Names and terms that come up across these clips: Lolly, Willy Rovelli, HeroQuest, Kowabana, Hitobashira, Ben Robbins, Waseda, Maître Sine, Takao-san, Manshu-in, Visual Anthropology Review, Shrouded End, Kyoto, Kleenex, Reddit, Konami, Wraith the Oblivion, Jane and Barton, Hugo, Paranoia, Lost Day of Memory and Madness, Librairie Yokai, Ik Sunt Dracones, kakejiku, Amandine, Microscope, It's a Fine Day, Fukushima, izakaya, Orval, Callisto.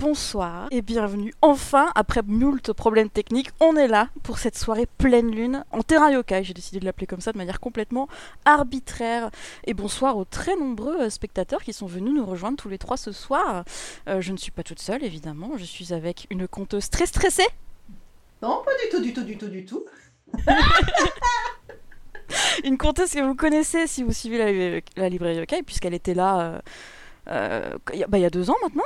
Bonsoir et bienvenue enfin, après moult problèmes techniques, on est là pour cette soirée pleine lune en terrain yokai, j'ai décidé de l'appeler comme ça de manière complètement arbitraire. Et bonsoir aux très nombreux spectateurs qui sont venus nous rejoindre tous les trois ce soir. Je ne suis pas toute seule évidemment, je suis avec une conteuse très stressée. Non, pas du tout. Une conteuse que vous connaissez si vous suivez la librairie Yokai, puisqu'elle était là il y a 2 ans maintenant.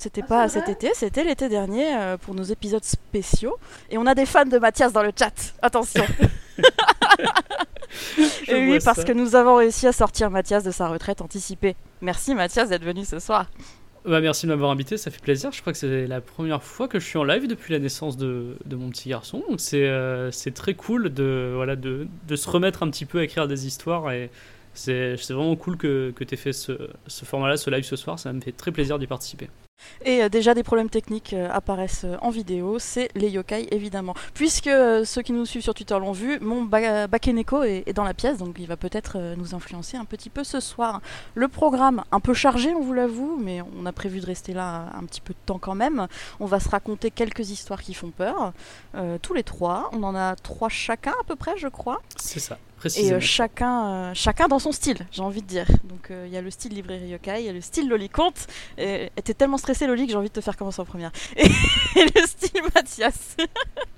C'était pas cet été, c'était l'été dernier pour nos épisodes spéciaux. Et on a des fans de Mathias dans le chat, attention. Et oui, parce que nous avons réussi à sortir Mathias de sa retraite anticipée. Merci Mathias d'être venu ce soir. Bah, merci de m'avoir invité, ça fait plaisir. Je crois que c'est la première fois que je suis en live depuis la naissance de mon petit garçon. Donc c'est très cool de se remettre un petit peu à écrire des histoires. Et c'est vraiment cool que tu aies fait ce format-là, ce live ce soir. Ça me fait très plaisir d'y participer. Et déjà des problèmes techniques apparaissent en vidéo, c'est les yokai évidemment. Puisque ceux qui nous suivent sur Twitter l'ont vu, mon Bakeneko est dans la pièce, donc il va peut-être nous influencer un petit peu ce soir. Le programme un peu chargé, on vous l'avoue, mais on a prévu de rester là un petit peu de temps quand même. On va se raconter quelques histoires qui font peur, tous les trois. On en a 3 chacun à peu près, je crois. C'est ça. Et chacun dans son style, j'ai envie de dire. Donc il y a le style librairie yokai, il y a le style loliconte. T'es tellement stressé Loli que j'ai envie de te faire commencer en première. Et le style Mathias.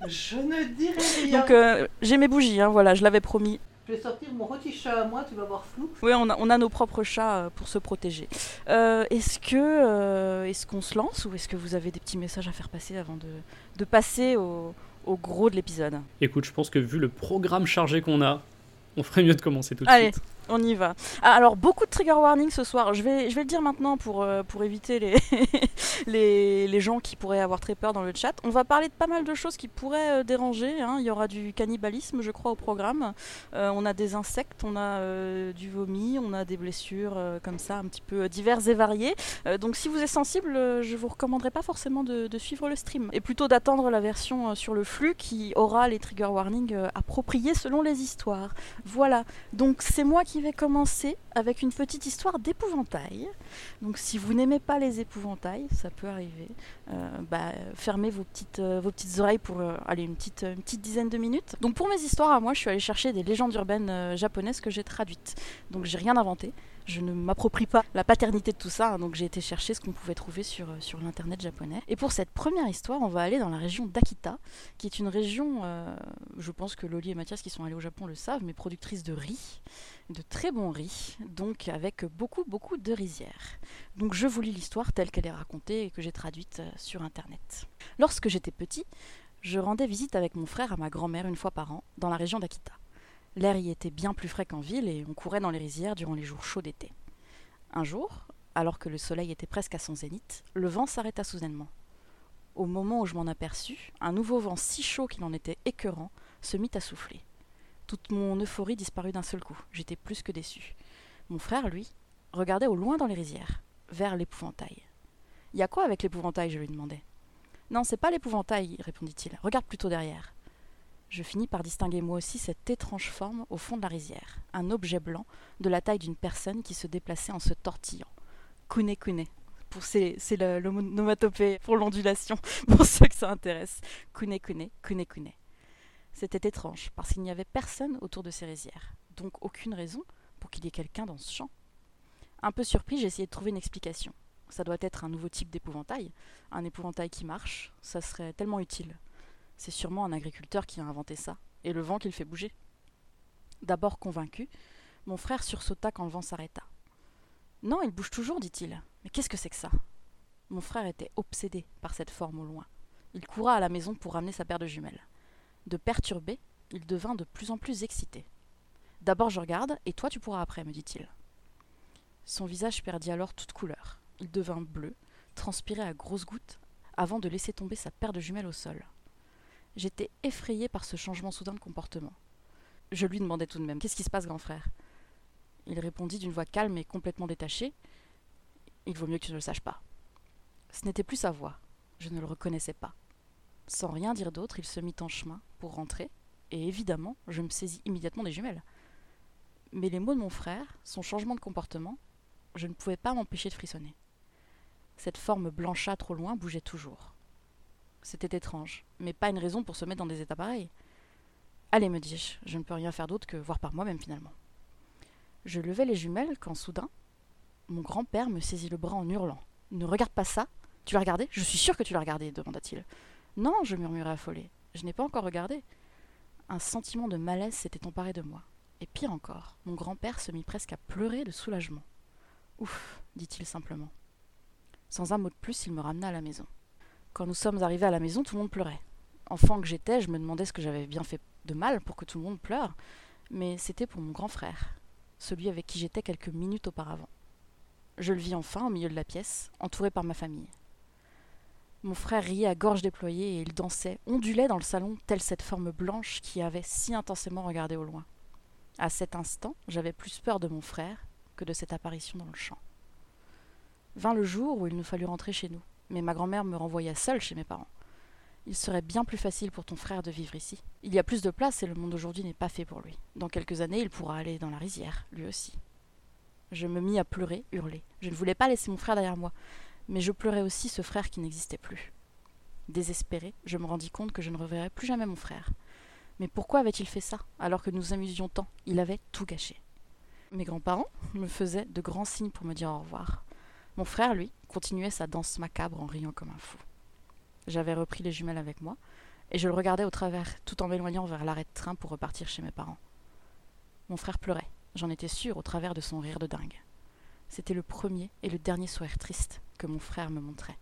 Je ne dirais rien. Donc j'ai mes bougies, je l'avais promis. Je vais sortir mon petit chat à moi, tu vas voir flou. Oui, on a nos propres chats pour se protéger. Est-ce qu'on se lance ou est-ce que vous avez des petits messages à faire passer avant de passer au gros de l'épisode? Écoute, je pense que vu le programme chargé qu'on a, on ferait mieux de commencer tout de suite. On y va. Alors, beaucoup de trigger warning ce soir. Je vais le dire maintenant pour éviter les gens qui pourraient avoir très peur dans le chat. On va parler de pas mal de choses qui pourraient déranger. Il y aura du cannibalisme, je crois, au programme. On a des insectes, on a du vomi, on a des blessures comme ça, un petit peu diverses et variées. Donc, si vous êtes sensible, je vous recommanderais pas forcément de suivre le stream. Et plutôt d'attendre la version sur le flux qui aura les trigger warning appropriés selon les histoires. Voilà. Donc, c'est moi qui vais commencer avec une petite histoire d'épouvantail. Donc si vous n'aimez pas les épouvantails, ça peut arriver, fermez vos petites oreilles pour une petite dizaine de minutes. Donc pour mes histoires à moi, je suis allée chercher des légendes urbaines japonaises que j'ai traduites. Donc j'ai rien inventé, je ne m'approprie pas la paternité de tout ça, donc j'ai été chercher ce qu'on pouvait trouver sur l'internet japonais. Et pour cette première histoire, on va aller dans la région d'Akita, qui est une région, je pense que Loli et Mathias qui sont allés au Japon le savent, mais productrice de riz, de très bon riz, donc avec beaucoup de rizières. Donc je vous lis l'histoire telle qu'elle est racontée et que j'ai traduite sur internet. Lorsque j'étais petit, je rendais visite avec mon frère à ma grand-mère une fois par an, dans la région d'Akita. L'air y était bien plus frais qu'en ville et on courait dans les rizières durant les jours chauds d'été. Un jour, alors que le soleil était presque à son zénith, le vent s'arrêta soudainement. Au moment où je m'en aperçus, un nouveau vent si chaud qu'il en était écœurant se mit à souffler. Toute mon euphorie disparut d'un seul coup, j'étais plus que déçu. Mon frère, lui, regardait au loin dans les rizières, vers l'épouvantail. « Y a quoi avec l'épouvantail ?» je lui demandais. « Non, c'est pas l'épouvantail, » répondit-il, « regarde plutôt derrière. » Je finis par distinguer moi aussi cette étrange forme au fond de la rizière, un objet blanc de la taille d'une personne qui se déplaçait en se tortillant. Kune Kune, c'est l'onomatopée pour l'ondulation, pour ceux que ça intéresse. Kune Kune, Kune Kune. C'était étrange, parce qu'il n'y avait personne autour de ces rizières, donc aucune raison pour qu'il y ait quelqu'un dans ce champ. Un peu surpris, j'ai essayé de trouver une explication. Ça doit être un nouveau type d'épouvantail, un épouvantail qui marche, ça serait tellement utile. C'est sûrement un agriculteur qui a inventé ça, et le vent qui le fait bouger. D'abord convaincu, mon frère sursauta quand le vent s'arrêta. « Non, il bouge toujours, dit-il. Mais qu'est-ce que c'est que ça ?» Mon frère était obsédé par cette forme au loin. Il courra à la maison pour ramener sa paire de jumelles. De perturbé, il devint de plus en plus excité. « D'abord je regarde, et toi tu pourras après, me dit-il. » Son visage perdit alors toute couleur. Il devint bleu, transpirait à grosses gouttes, avant de laisser tomber sa paire de jumelles au sol. J'étais effrayée par ce changement soudain de comportement. Je lui demandais tout de même « Qu'est-ce qui se passe, grand frère ?» Il répondit d'une voix calme et complètement détachée « Il vaut mieux que tu ne le saches pas. » Ce n'était plus sa voix. Je ne le reconnaissais pas. Sans rien dire d'autre, il se mit en chemin pour rentrer, et évidemment, je me saisis immédiatement des jumelles. Mais les mots de mon frère, son changement de comportement, je ne pouvais pas m'empêcher de frissonner. Cette forme blanchâtre au loin bougeait toujours. C'était étrange, mais pas une raison pour se mettre dans des états pareils. Allez, me dis-je, je ne peux rien faire d'autre que voir par moi-même finalement. Je levais les jumelles quand soudain, mon grand-père me saisit le bras en hurlant. « Ne regarde pas ça ! Tu l'as regardé ? Je suis sûre que tu l'as regardé !» demanda-t-il. « Non !» je murmurai affolée. « Je n'ai pas encore regardé !» Un sentiment de malaise s'était emparé de moi. Et pire encore, mon grand-père se mit presque à pleurer de soulagement. « Ouf !» dit-il simplement. Sans un mot de plus, il me ramena à la maison. Quand nous sommes arrivés à la maison, tout le monde pleurait. Enfant que j'étais, je me demandais ce que j'avais bien fait de mal pour que tout le monde pleure, mais c'était pour mon grand frère, celui avec qui j'étais quelques minutes auparavant. Je le vis enfin au milieu de la pièce, entouré par ma famille. Mon frère riait à gorge déployée et il dansait, ondulait dans le salon, telle cette forme blanche qui avait si intensément regardé au loin. À cet instant, j'avais plus peur de mon frère que de cette apparition dans le champ. Vint le jour où il nous fallut rentrer chez nous, mais ma grand-mère me renvoya seule chez mes parents. « Il serait bien plus facile pour ton frère de vivre ici. Il y a plus de place et le monde d'aujourd'hui n'est pas fait pour lui. Dans quelques années, il pourra aller dans la rizière, lui aussi. » Je me mis à pleurer, hurler. Je ne voulais pas laisser mon frère derrière moi, mais je pleurais aussi ce frère qui n'existait plus. Désespérée, je me rendis compte que je ne reverrais plus jamais mon frère. Mais pourquoi avait-il fait ça, alors que nous amusions tant? Il avait tout gâché. Mes grands-parents me faisaient de grands signes pour me dire au revoir. Mon frère, lui, continuait sa danse macabre en riant comme un fou. J'avais repris les jumelles avec moi, et je le regardais au travers, tout en m'éloignant vers l'arrêt de train pour repartir chez mes parents. Mon frère pleurait, j'en étais sûre, au travers de son rire de dingue. C'était le premier et le dernier sourire triste que mon frère me montrait.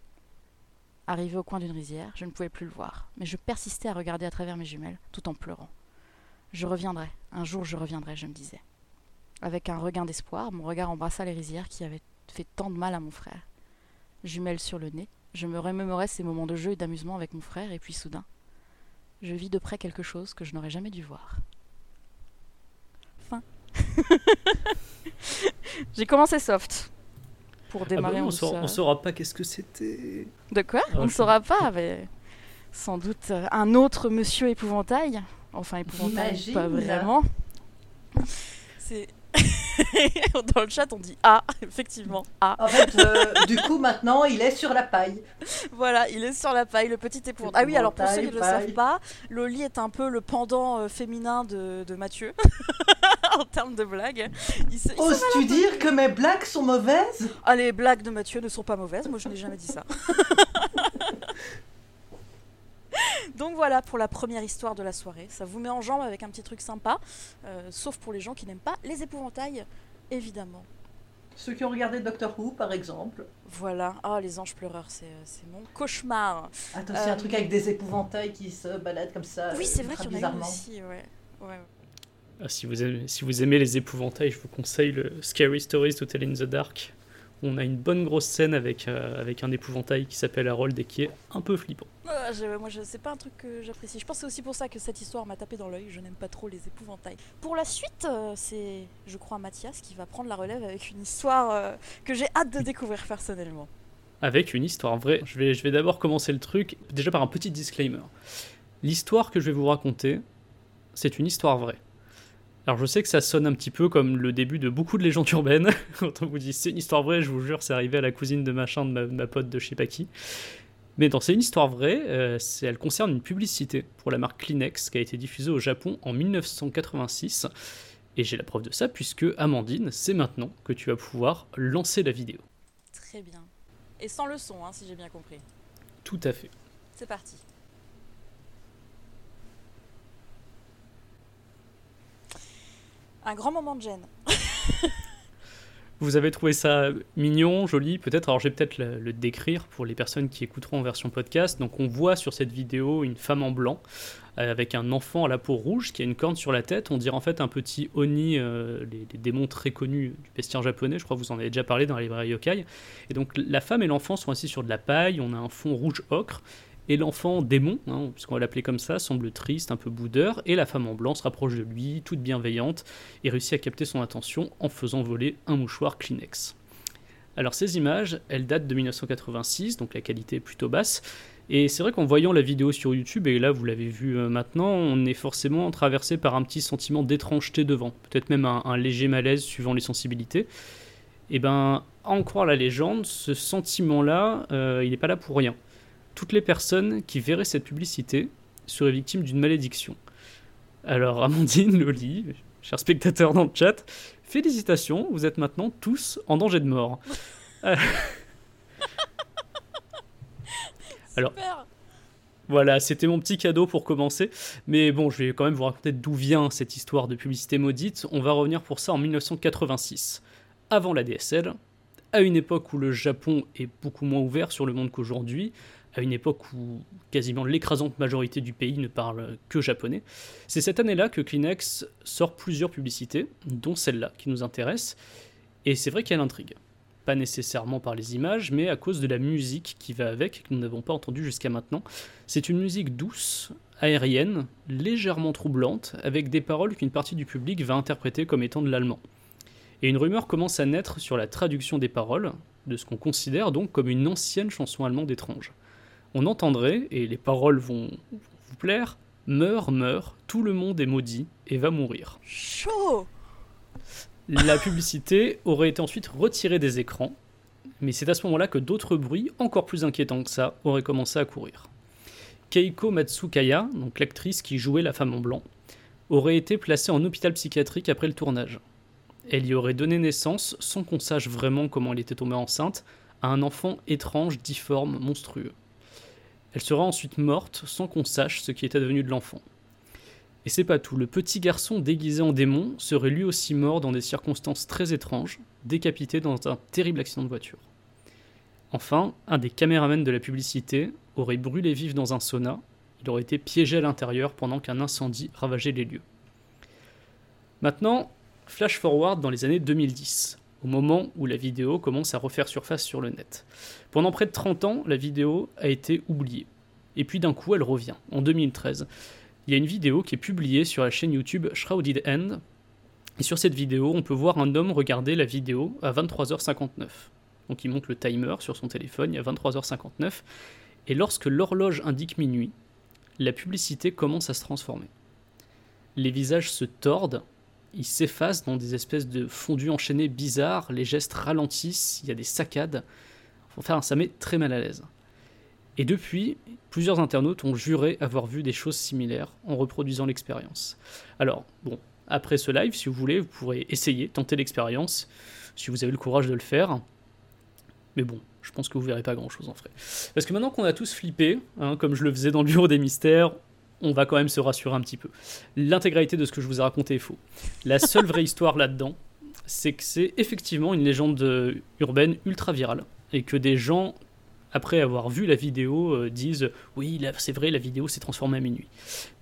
Arrivé au coin d'une rizière, je ne pouvais plus le voir, mais je persistais à regarder à travers mes jumelles, tout en pleurant. Je reviendrai, un jour je reviendrai, je me disais. Avec un regain d'espoir, mon regard embrassa les rizières qui avaient fait tant de mal à mon frère. Jumelles sur le nez, je me remémorais ces moments de jeu et d'amusement avec mon frère, et puis soudain, je vis de près quelque chose que je n'aurais jamais dû voir. Fin. J'ai commencé soft pour démarrer. Ah bah oui, on saura pas qu'est-ce que c'était. De quoi? Ah, on ne saura pas, mais sans doute un autre monsieur épouvantail. Enfin, épouvantail, imagine, pas vraiment. C'est... Dans le chat, on dit « Ah », effectivement, « Ah ». En fait, du coup, maintenant, il est sur la paille. Voilà, il est sur la paille, le petit épouvante. Ah oui, alors pour ceux qui ne le savent pas, Lolly est un peu le pendant féminin de Mathieu, en termes de blagues. Oses-tu dire que mes blagues sont mauvaises? Ah, les blagues de Mathieu ne sont pas mauvaises, moi je n'ai jamais dit ça. Donc voilà pour la première histoire de la soirée. Ça vous met en jambe avec un petit truc sympa, sauf pour les gens qui n'aiment pas les épouvantails, évidemment. Ceux qui ont regardé Doctor Who, par exemple. Voilà. Ah, les anges pleureurs, c'est mon cauchemar. Attends, c'est un truc avec des épouvantails qui se baladent comme ça. Oui, c'est vrai qu'il y en a une aussi, ouais. Ah, si vous aimez les épouvantails, je vous conseille le Scary Stories to Tell in the Dark. On a une bonne grosse scène avec un épouvantail qui s'appelle Harold et qui est un peu flippant. Moi, c'est pas un truc que j'apprécie. Je pense que c'est aussi pour ça que cette histoire m'a tapé dans l'œil. Je n'aime pas trop les épouvantails. Pour la suite, c'est, je crois, Mathias qui va prendre la relève avec une histoire que j'ai hâte de découvrir personnellement. Avec une histoire vraie. Je vais d'abord commencer le truc, déjà par un petit disclaimer. L'histoire que je vais vous raconter, c'est une histoire vraie. Alors je sais que ça sonne un petit peu comme le début de beaucoup de légendes urbaines. Quand on vous dit c'est une histoire vraie, je vous jure, c'est arrivé à la cousine de machin de ma pote de je sais pas qui. Mais dans c'est une histoire vraie, elle concerne une publicité pour la marque Kleenex qui a été diffusée au Japon en 1986. Et j'ai la preuve de ça puisque Amandine, c'est maintenant que tu vas pouvoir lancer la vidéo. Très bien. Et sans le son, hein, si j'ai bien compris. Tout à fait. C'est parti. Un grand moment de gêne. Vous avez trouvé ça mignon, joli, peut-être. Alors, je vais peut-être le décrire pour les personnes qui écouteront en version podcast. Donc, on voit sur cette vidéo une femme en blanc avec un enfant à la peau rouge qui a une corne sur la tête. On dirait en fait un petit Oni, les démons très connus du bestiaire japonais. Je crois que vous en avez déjà parlé dans la librairie Yokai. Et donc, la femme et l'enfant sont assis sur de la paille. On a un fond rouge ocre. Et l'enfant démon, hein, puisqu'on va l'appeler comme ça, semble triste, un peu boudeur, et la femme en blanc se rapproche de lui, toute bienveillante, et réussit à capter son attention en faisant voler un mouchoir Kleenex. Alors ces images, elles datent de 1986, donc la qualité est plutôt basse, et c'est vrai qu'en voyant la vidéo sur YouTube, et là vous l'avez vu maintenant, on est forcément traversé par un petit sentiment d'étrangeté devant, peut-être même un léger malaise suivant les sensibilités. Et ben, à en croire la légende, ce sentiment-là, il n'est pas là pour rien. Toutes les personnes qui verraient cette publicité seraient victimes d'une malédiction. Alors, Amandine, Lolly, chers spectateurs dans le chat, félicitations, vous êtes maintenant tous en danger de mort. Alors, super. Voilà, c'était mon petit cadeau pour commencer. Mais bon, je vais quand même vous raconter d'où vient cette histoire de publicité maudite. On va revenir pour ça en 1986, avant la DSL, à une époque où le Japon est beaucoup moins ouvert sur le monde qu'aujourd'hui, à une époque où quasiment l'écrasante majorité du pays ne parle que japonais. C'est cette année-là que Kleenex sort plusieurs publicités, dont celle-là qui nous intéresse, et c'est vrai qu'elle intrigue. Pas nécessairement par les images, mais à cause de la musique qui va avec, que nous n'avons pas entendue jusqu'à maintenant. C'est une musique douce, aérienne, légèrement troublante, avec des paroles qu'une partie du public va interpréter comme étant de l'allemand. Et une rumeur commence à naître sur la traduction des paroles, de ce qu'on considère donc comme une ancienne chanson allemande étrange. On entendrait, et les paroles vont vous plaire, « Meurs, meurs, tout le monde est maudit et va mourir ». Chaud ! La publicité aurait été ensuite retirée des écrans, mais c'est à ce moment-là que d'autres bruits, encore plus inquiétants que ça, auraient commencé à courir. Keiko Matsukaya, donc l'actrice qui jouait la femme en blanc, aurait été placée en hôpital psychiatrique après le tournage. Elle y aurait donné naissance, sans qu'on sache vraiment comment elle était tombée enceinte, à un enfant étrange, difforme, monstrueux. Elle sera ensuite morte, sans qu'on sache ce qui était devenu de l'enfant. Et c'est pas tout, le petit garçon déguisé en démon serait lui aussi mort dans des circonstances très étranges, décapité dans un terrible accident de voiture. Enfin, un des caméramans de la publicité aurait brûlé vif dans un sauna, il aurait été piégé à l'intérieur pendant qu'un incendie ravageait les lieux. Maintenant, flash forward dans les années 2010, au moment où la vidéo commence à refaire surface sur le net. Pendant près de 30 ans, la vidéo a été oubliée. Et puis d'un coup, elle revient, en 2013. Il y a une vidéo qui est publiée sur la chaîne YouTube Shrouded End. Et sur cette vidéo, on peut voir un homme regarder la vidéo à 23h59. Donc il monte le timer sur son téléphone, il y a 23h59. Et lorsque l'horloge indique minuit, la publicité commence à se transformer. Les visages se tordent. Ils s'effacent dans des espèces de fondus enchaînés bizarres, les gestes ralentissent, il y a des saccades. Enfin, ça met très mal à l'aise. Et depuis, plusieurs internautes ont juré avoir vu des choses similaires en reproduisant l'expérience. Alors, bon, après ce live, si vous voulez, vous pourrez essayer, tenter l'expérience, si vous avez le courage de le faire. Mais bon, je pense que vous verrez pas grand-chose en vrai. Parce que maintenant qu'on a tous flippé, hein, comme je le faisais dans le Bureau des Mystères, on va quand même se rassurer un petit peu. L'intégralité de ce que je vous ai raconté est faux. La seule vraie histoire là-dedans, c'est que c'est effectivement une légende urbaine ultra virale, et que des gens, après avoir vu la vidéo, disent « oui, là, c'est vrai, la vidéo s'est transformée à minuit ».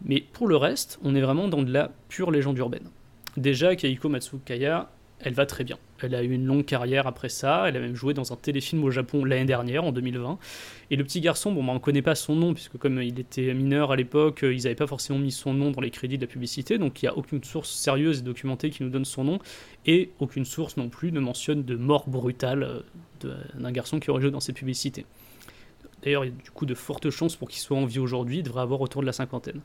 Mais pour le reste, on est vraiment dans de la pure légende urbaine. Déjà, Keiko Matsukaya, elle va très bien. Elle a eu une longue carrière après ça, elle a même joué dans un téléfilm au Japon l'année dernière, en 2020. Et le petit garçon, bon, bah, on ne connaît pas son nom, puisque comme il était mineur à l'époque, ils n'avaient pas forcément mis son nom dans les crédits de la publicité, donc il n'y a aucune source sérieuse et documentée qui nous donne son nom, et aucune source non plus ne mentionne de mort brutale d'un garçon qui aurait joué dans cette publicité. D'ailleurs, il y a du coup de fortes chances pour qu'il soit en vie aujourd'hui, il devrait avoir autour de la cinquantaine.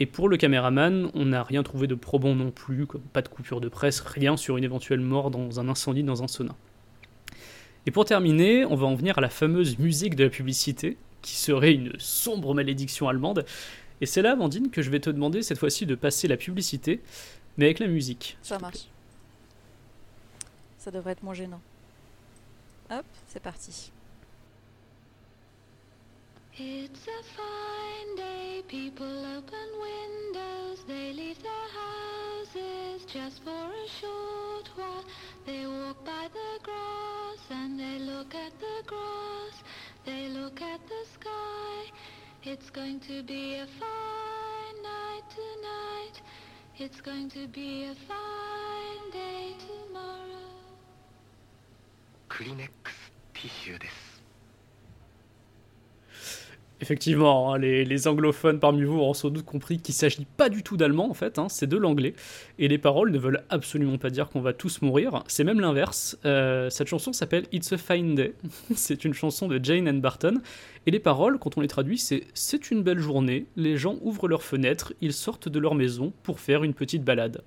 Et pour le caméraman, on n'a rien trouvé de probant non plus, comme pas de coupure de presse, rien sur une éventuelle mort dans un incendie dans un sauna. Et pour terminer, on va en venir à la fameuse musique de la publicité, qui serait une sombre malédiction allemande. Et c'est là, Amandine, que je vais te demander cette fois-ci de passer la publicité, mais avec la musique. Ça marche. Ça devrait être moins gênant. Hop, c'est parti. It's a fine day, people open windows, they leave their houses just for a short while. They walk by the grass and they look at the grass, they look at the sky. It's going to be a fine night tonight, it's going to be a fine day tomorrow. Kleenex tissue desu. Effectivement, hein, les anglophones parmi vous auront sans doute compris qu'il ne s'agit pas du tout d'allemand en fait, hein, c'est de l'anglais. Et les paroles ne veulent absolument pas dire qu'on va tous mourir, c'est même l'inverse. Cette chanson s'appelle It's a Fine Day, c'est une chanson de Jane and Barton. Et les paroles, quand on les traduit, c'est « C'est une belle journée, les gens ouvrent leurs fenêtres, ils sortent de leur maison pour faire une petite balade ».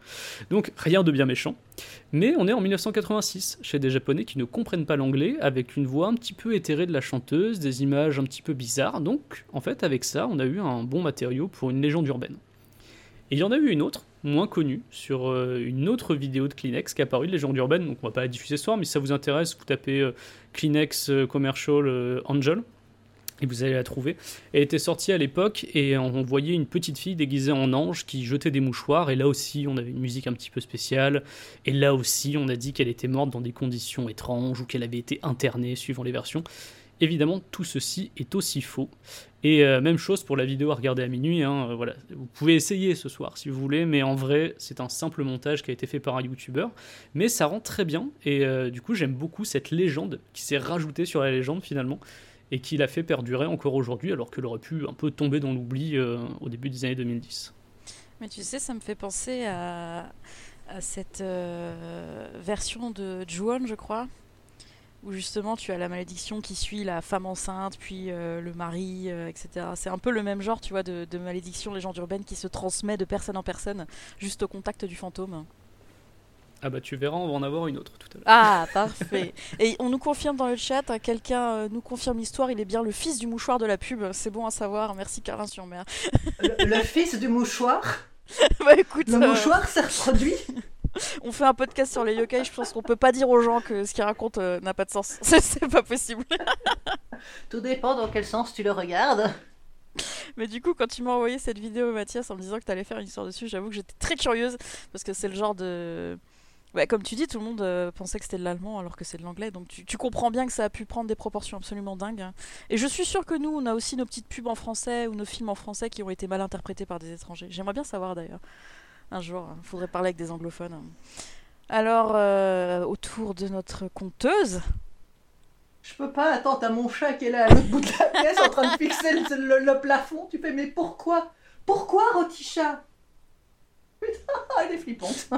Donc rien de bien méchant. Mais on est en 1986, chez des Japonais qui ne comprennent pas l'anglais, avec une voix un petit peu éthérée de la chanteuse, des images un petit peu bizarres, donc en fait avec ça on a eu un bon matériau pour une légende urbaine. Et il y en a eu une autre, moins connue, sur une autre vidéo de Kleenex qui a apparu de légende urbaine, donc on va pas la diffuser ce soir, mais si ça vous intéresse, vous tapez Kleenex Commercial Angel, et vous allez la trouver. Elle était sortie à l'époque, et on voyait une petite fille déguisée en ange qui jetait des mouchoirs, et là aussi on avait une musique un petit peu spéciale, et là aussi on a dit qu'elle était morte dans des conditions étranges, ou qu'elle avait été internée, suivant les versions. Évidemment, tout ceci est aussi faux. Et même chose pour la vidéo à regarder à minuit, hein, voilà. Vous pouvez essayer ce soir si vous voulez, mais en vrai, c'est un simple montage qui a été fait par un youtubeur, mais ça rend très bien, et du coup j'aime beaucoup cette légende qui s'est rajoutée sur la légende finalement, et qui l'a fait perdurer encore aujourd'hui, alors qu'elle aurait pu un peu tomber dans l'oubli au début des années 2010. Mais tu sais, ça me fait penser à cette version de Ju-on, je crois, où justement tu as la malédiction qui suit la femme enceinte, puis le mari, etc. C'est un peu le même genre, tu vois, de malédiction légende urbaine qui se transmet de personne en personne, juste au contact du fantôme. Ah bah tu verras, on va en avoir une autre tout à l'heure. Ah, parfait. Et on nous confirme dans le chat, hein, quelqu'un nous confirme l'histoire, il est bien le fils du mouchoir de la pub, c'est bon à savoir, merci Carlin-sur-Mer. Le fils du mouchoir. Bah écoute... Le mouchoir, ça reproduit. On fait un podcast sur les yokai, je pense qu'on peut pas dire aux gens que ce qu'ils racontent n'a pas de sens. C'est pas possible. Tout dépend dans quel sens tu le regardes. Mais du coup, quand tu m'as envoyé cette vidéo, Mathias, en me disant que t'allais faire une histoire dessus, j'avoue que j'étais très curieuse, parce que c'est le genre de... Ouais, comme tu dis, tout le monde pensait que c'était de l'allemand alors que c'est de l'anglais, donc tu comprends bien que ça a pu prendre des proportions absolument dingues. Et je suis sûre que nous, on a aussi nos petites pubs en français ou nos films en français qui ont été mal interprétés par des étrangers. J'aimerais bien savoir d'ailleurs. Un jour, il faudrait parler avec des anglophones. Alors, autour de notre conteuse... Je peux pas, attends, t'as mon chat qui est là à l'autre bout de la pièce en train de fixer le plafond, tu fais mais pourquoi Rotichat? Putain, elle est flippante.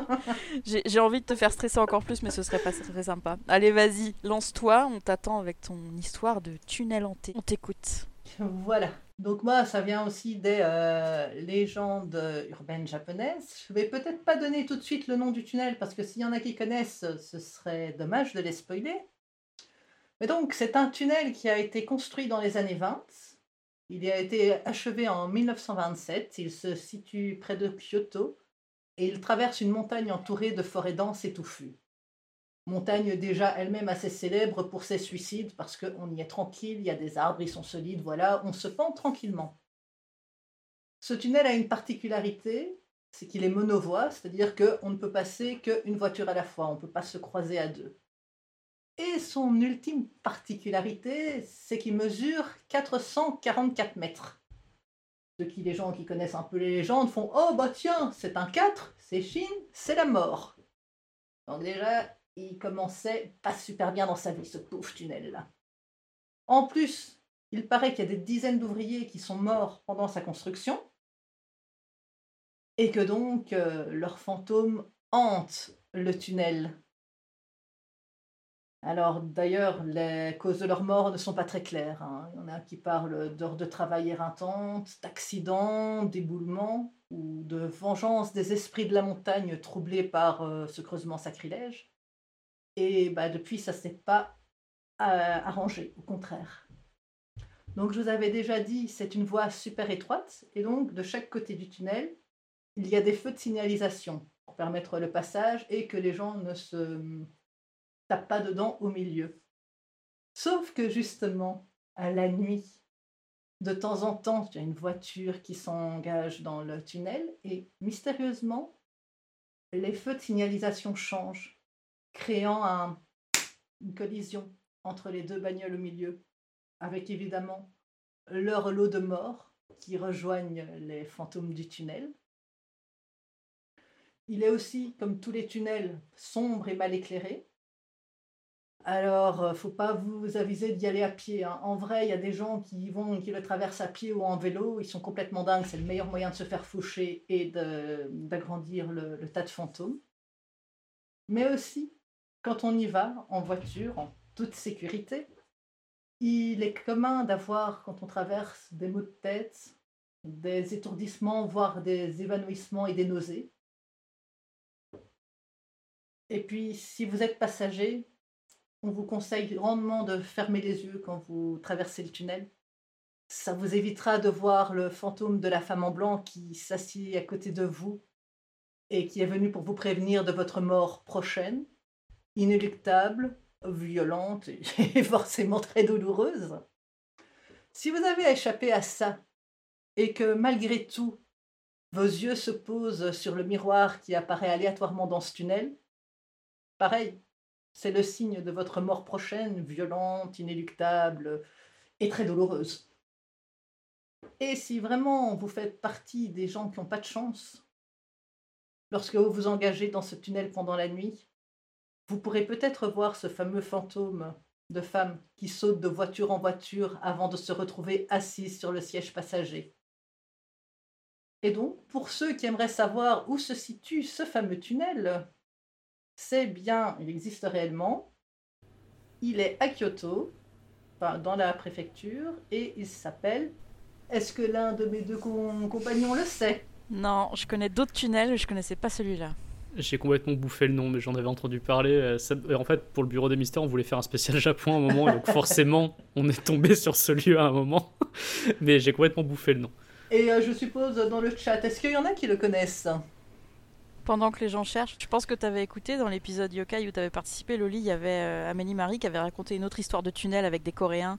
J'ai envie de te faire stresser encore plus, mais ce serait pas très sympa. Allez, vas-y, lance-toi, on t'attend avec ton histoire de tunnel hanté. On t'écoute. Voilà. Donc moi, ça vient aussi des légendes urbaines japonaises. Je vais peut-être pas donner tout de suite le nom du tunnel, parce que s'il y en a qui connaissent, ce serait dommage de les spoiler. Mais donc, c'est un tunnel qui a été construit dans les années 20. Il a été achevé en 1927. Il se situe près de Kyoto. Et il traverse une montagne entourée de forêts denses et touffues. Montagne déjà elle-même assez célèbre pour ses suicides, parce qu'on y est tranquille, il y a des arbres, ils sont solides, voilà, on se pend tranquillement. Ce tunnel a une particularité, c'est qu'il est monovoie, c'est-à-dire qu'on ne peut passer qu'une voiture à la fois, on ne peut pas se croiser à deux. Et son ultime particularité, c'est qu'il mesure 444 mètres. Les gens qui connaissent un peu les légendes font « Oh bah tiens, c'est un 4, c'est Chine, c'est la mort !» Donc déjà, il commençait pas super bien dans sa vie, ce pauvre tunnel-là. En plus, il paraît qu'il y a des dizaines d'ouvriers qui sont morts pendant sa construction, et que donc leurs fantômes hantent le tunnel. Alors d'ailleurs, les causes de leur mort ne sont pas très claires, hein. Il y en a qui parlent d'heures de travail éreintantes, d'accidents, d'éboulements ou de vengeance des esprits de la montagne troublés par ce creusement sacrilège. Et bah, depuis, ça ne s'est pas arrangé, au contraire. Donc je vous avais déjà dit, c'est une voie super étroite et donc de chaque côté du tunnel, il y a des feux de signalisation pour permettre le passage et que les gens ne se... tape pas dedans au milieu. Sauf que justement, à la nuit, de temps en temps, il y a une voiture qui s'engage dans le tunnel et mystérieusement, les feux de signalisation changent, créant une collision entre les deux bagnoles au milieu, avec évidemment leur lot de morts qui rejoignent les fantômes du tunnel. Il est aussi, comme tous les tunnels, sombre et mal éclairé. Alors, faut pas vous aviser d'y aller à pied. Hein. En vrai, il y a des gens qui y vont, qui le traversent à pied ou en vélo. Ils sont complètement dingues. C'est le meilleur moyen de se faire faucher et d'agrandir le tas de fantômes. Mais aussi, quand on y va en voiture, en toute sécurité, il est commun d'avoir, quand on traverse, des maux de tête, des étourdissements, voire des évanouissements et des nausées. Et puis, si vous êtes passager, on vous conseille grandement de fermer les yeux quand vous traversez le tunnel. Ça vous évitera de voir le fantôme de la femme en blanc qui s'assied à côté de vous et qui est venue pour vous prévenir de votre mort prochaine, inéluctable, violente et forcément très douloureuse. Si vous avez échappé à ça et que malgré tout, vos yeux se posent sur le miroir qui apparaît aléatoirement dans ce tunnel, pareil, c'est le signe de votre mort prochaine, violente, inéluctable et très douloureuse. Et si vraiment vous faites partie des gens qui n'ont pas de chance, lorsque vous vous engagez dans ce tunnel pendant la nuit, vous pourrez peut-être voir ce fameux fantôme de femme qui saute de voiture en voiture avant de se retrouver assise sur le siège passager. Et donc, pour ceux qui aimeraient savoir où se situe ce fameux tunnel, c'est bien, il existe réellement. Il est à Kyoto, dans la préfecture, et il s'appelle... Est-ce que l'un de mes deux compagnons le sait? Non, je connais d'autres tunnels, mais je connaissais pas celui-là. J'ai complètement bouffé le nom, mais j'en avais entendu parler. En fait, pour le Bureau des Mystères, on voulait faire un spécial Japon à un moment, et donc forcément, on est tombé sur ce lieu à un moment. Mais j'ai complètement bouffé le nom. Et je suppose, dans le chat, est-ce qu'il y en a qui le connaissent? Pendant que les gens cherchent, je pense que tu avais écouté dans l'épisode Yokai où tu avais participé, Lolly, il y avait Amélie Marie qui avait raconté une autre histoire de tunnel avec des Coréens,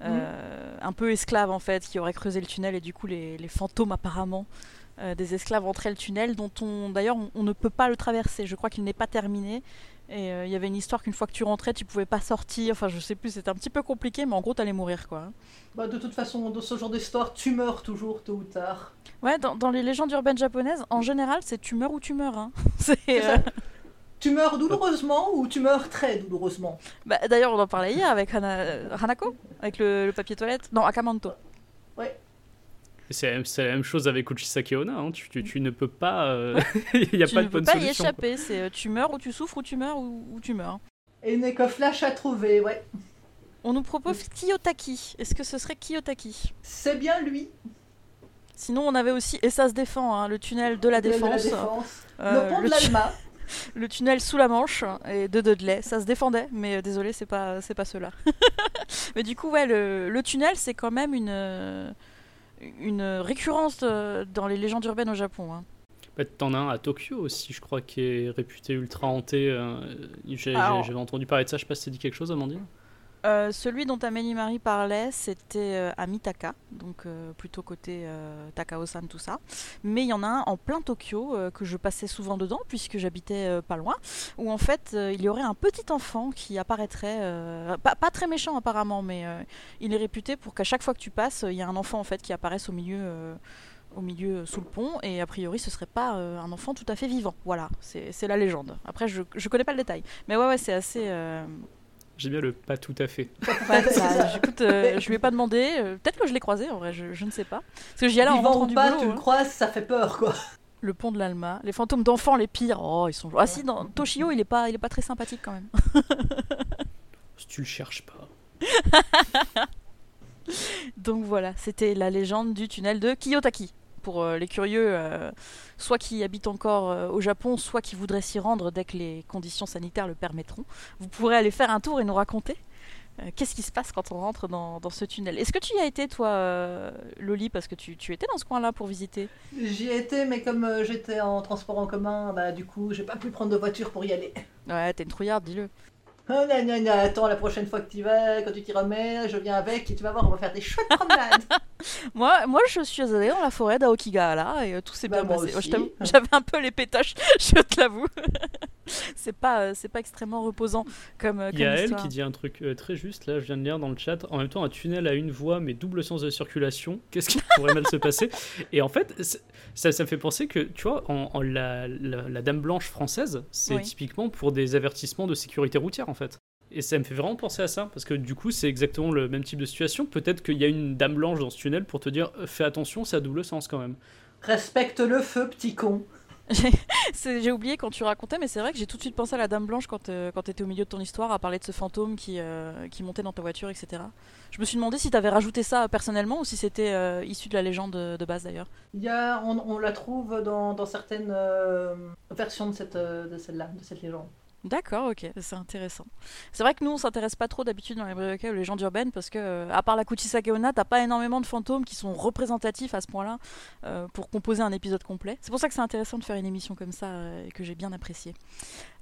un peu esclaves en fait, qui auraient creusé le tunnel et du coup les fantômes apparemment des esclaves entraient le tunnel dont on ne peut pas le traverser, je crois qu'il n'est pas terminé. Et il y avait une histoire qu'une fois que tu rentrais, tu pouvais pas sortir. Enfin, je sais plus, c'était un petit peu compliqué, mais en gros, t'allais mourir, quoi. Bah, de toute façon, dans ce genre d'histoire, tu meurs toujours, tôt ou tard. Ouais, dans les légendes urbaines japonaises, en général, c'est tu meurs ou tu meurs. Hein. C'est ça. Tu meurs douloureusement ou tu meurs très douloureusement. Bah, d'ailleurs, on en parlait hier avec Hanako, avec le papier toilette. Non, Akamanto. Ouais. C'est la même chose avec Uchisake Onna, hein. Tu ne peux pas... Il n'y a pas de bonne solution. Tu ne peux pas y échapper, c'est tu meurs ou tu souffres ou tu meurs ou tu meurs. Et n'est qu'un flash à trouver, ouais. On nous propose Kiyotaki. Est-ce que ce serait Kiyotaki? C'est bien lui. Sinon on avait aussi, et ça se défend, hein, le tunnel de la Défense. Le pont de l'Alma. Le tunnel sous la Manche et de Dudley, ça se défendait, mais désolé, c'est pas ceux-là. Mais du coup, ouais, le tunnel, c'est quand même une récurrence dans les légendes urbaines au Japon. Hein. Bah, t'en as un à Tokyo aussi, je crois, qui est réputé ultra hanté. J'avais entendu parler de ça, je sais pas si t'as dit quelque chose, Amandine. Celui dont Amélie Marie parlait, c'était à Mitaka, donc plutôt côté Takao-san, tout ça. Mais il y en a un en plein Tokyo que je passais souvent dedans, puisque j'habitais pas loin, où en fait il y aurait un petit enfant qui apparaîtrait, pas très méchant apparemment, mais il est réputé pour qu'à chaque fois que tu passes, il y a un enfant en fait qui apparaisse au milieu sous le pont, et a priori ce serait pas un enfant tout à fait vivant. Voilà, c'est la légende. Après je connais pas le détail, mais ouais c'est assez... J'aime bien le pas tout à fait. Bah, écoute, je lui ai pas demandé. Peut-être que je l'ai croisé, en vrai, je ne sais pas. Parce que j'y allais en rentrant du boulot. Tu le croises, ça fait peur, quoi. Le pont de l'Alma. Les fantômes d'enfants, les pires. Oh, ils sont... Ah si, dans Toshio, il est pas très sympathique, quand même. Si tu le cherches pas. Donc voilà, c'était la légende du tunnel de Kiyotaki. Pour les curieux, soit qui habitent encore au Japon, soit qui voudraient s'y rendre dès que les conditions sanitaires le permettront, vous pourrez aller faire un tour et nous raconter qu'est-ce qui se passe quand on rentre dans ce tunnel. Est-ce que tu y as été, toi, Loli, parce que tu étais dans ce coin-là pour visiter? J'y ai été, mais comme j'étais en transport en commun, bah du coup, j'ai pas pu prendre de voiture pour y aller. Ouais, t'es une trouillarde, dis-le. Oh, non, non, non, attends, la prochaine fois que tu y vas, quand tu t'y remets, je viens avec et tu vas voir, on va faire des chouettes promenades. Moi, je suis allée dans la forêt d'Aokiga, là, et tout s'est bien passé. Oh, j'avais un peu les pétoches, je te l'avoue. c'est pas extrêmement reposant comme histoire. Il y a elle qui dit un truc très juste, là, je viens de lire dans le chat. En même temps, un tunnel à une voie, mais double sens de circulation, qu'est-ce qui pourrait mal se passer? Et en fait, ça me fait penser que, tu vois, la dame blanche française, c'est typiquement pour des avertissements de sécurité routière, en fait. Et ça me fait vraiment penser à ça, parce que du coup, c'est exactement le même type de situation. Peut-être qu'il y a une dame blanche dans ce tunnel pour te dire « Fais attention, ça a double sens quand même. » Respecte le feu, petit con. J'ai oublié quand tu racontais, mais c'est vrai que j'ai tout de suite pensé à la dame blanche quand t'étais au milieu de ton histoire, à parler de ce fantôme qui montait dans ta voiture, etc. Je me suis demandé si t'avais rajouté ça personnellement ou si c'était issu de la légende de base d'ailleurs. On la trouve dans certaines versions de cette légende. D'accord, ok, c'est intéressant. C'est vrai que nous, on s'intéresse pas trop d'habitude dans les librairies yokai aux légendes urbaines parce que, à part la Kuchisake Onna, t'as pas énormément de fantômes qui sont représentatifs à ce point-là pour composer un épisode complet. C'est pour ça que c'est intéressant de faire une émission comme ça et que j'ai bien apprécié.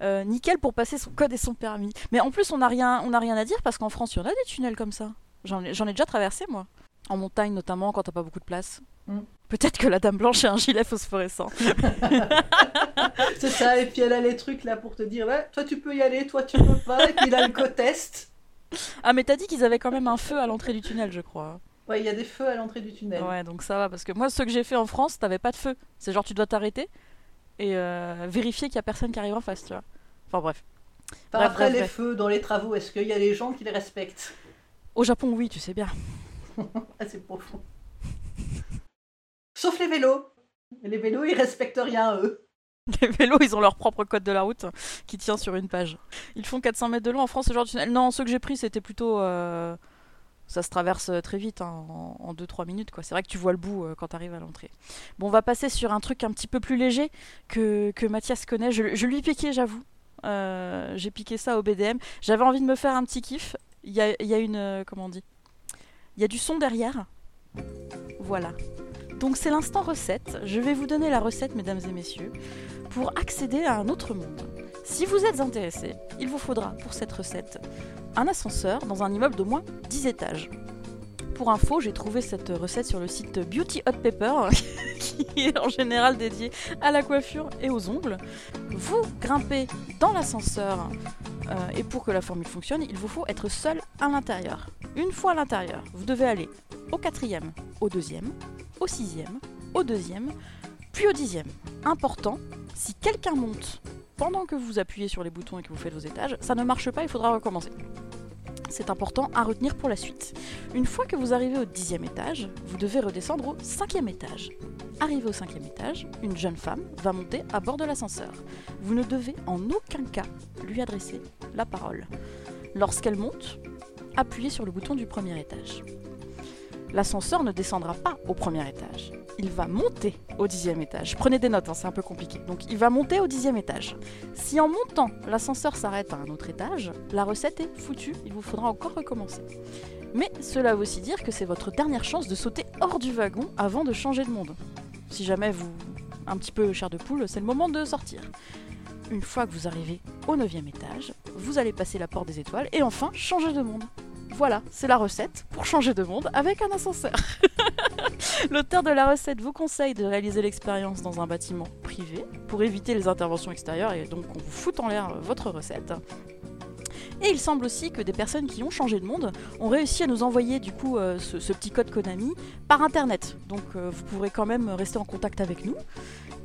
Nickel pour passer son code et son permis. Mais en plus, on a rien à dire parce qu'en France, il y en a des tunnels comme ça. J'en ai déjà traversé, moi. En montagne, notamment, quand t'as pas beaucoup de place. Mm. Peut-être que la dame blanche a un gilet phosphorescent. C'est ça, et puis elle a les trucs là pour te dire « Toi tu peux y aller, toi tu peux pas », et puis là le co-test. Ah mais t'as dit qu'ils avaient quand même un feu à l'entrée du tunnel, je crois. Ouais, il y a des feux à l'entrée du tunnel. Ouais, donc ça va, parce que moi, ce que j'ai fait en France, t'avais pas de feu. C'est genre tu dois t'arrêter et vérifier qu'il y a personne qui arrive en face, tu vois. Enfin bref. Après, feux dans les travaux, est-ce qu'il y a les gens qui les respectent? Au Japon, oui, tu sais bien. Ah, c'est profond. Sauf les vélos. Les vélos, ils respectent rien, eux. Les vélos, ils ont leur propre code de la route qui tient sur une page. Ils font 400 mètres de long en France, ce genre de tunnel. Non, ceux que j'ai pris, c'était plutôt... Ça se traverse très vite, hein, en 2-3 minutes, quoi. C'est vrai que tu vois le bout quand t'arrives à l'entrée. Bon, on va passer sur un truc un petit peu plus léger que Mathias connaît. Je lui ai piqué, j'avoue. J'ai piqué ça au BDM. J'avais envie de me faire un petit kiff. Il y a une... comment on dit ? Il y a du son derrière. Voilà. Donc c'est l'instant recette, je vais vous donner la recette mesdames et messieurs, pour accéder à un autre monde. Si vous êtes intéressés, il vous faudra pour cette recette un ascenseur dans un immeuble d'au moins 10 étages. Pour info, j'ai trouvé cette recette sur le site Beauty Hot Pepper, qui est en général dédié à la coiffure et aux ongles. Vous grimpez dans l'ascenseur et pour que la formule fonctionne, il vous faut être seul à l'intérieur. Une fois à l'intérieur, vous devez aller au 4e, au 2e, au 6e, au 2e, puis au 10e. Important, si quelqu'un monte pendant que vous appuyez sur les boutons et que vous faites vos étages, ça ne marche pas, il faudra recommencer. C'est important à retenir pour la suite. Une fois que vous arrivez au 10e étage, vous devez redescendre au 5e étage. Arrivé au 5e étage, une jeune femme va monter à bord de l'ascenseur. Vous ne devez en aucun cas lui adresser la parole. Lorsqu'elle monte, appuyez sur le bouton du 1er étage. L'ascenseur ne descendra pas au 1er étage, il va monter au 10e étage. Prenez des notes, hein, c'est un peu compliqué. Donc il va monter au 10e étage. Si en montant, l'ascenseur s'arrête à un autre étage, la recette est foutue, il vous faudra encore recommencer. Mais cela veut aussi dire que c'est votre dernière chance de sauter hors du wagon avant de changer de monde. Si jamais vous... un petit peu chair de poule, c'est le moment de sortir. Une fois que vous arrivez au 9e étage, vous allez passer la porte des étoiles et enfin changer de monde. Voilà, c'est la recette pour changer de monde avec un ascenseur. L'auteur de la recette vous conseille de réaliser l'expérience dans un bâtiment privé pour éviter les interventions extérieures et donc qu'on vous foute en l'air votre recette. Et il semble aussi que des personnes qui ont changé de monde ont réussi à nous envoyer du coup ce petit code Konami par internet. Donc vous pourrez quand même rester en contact avec nous.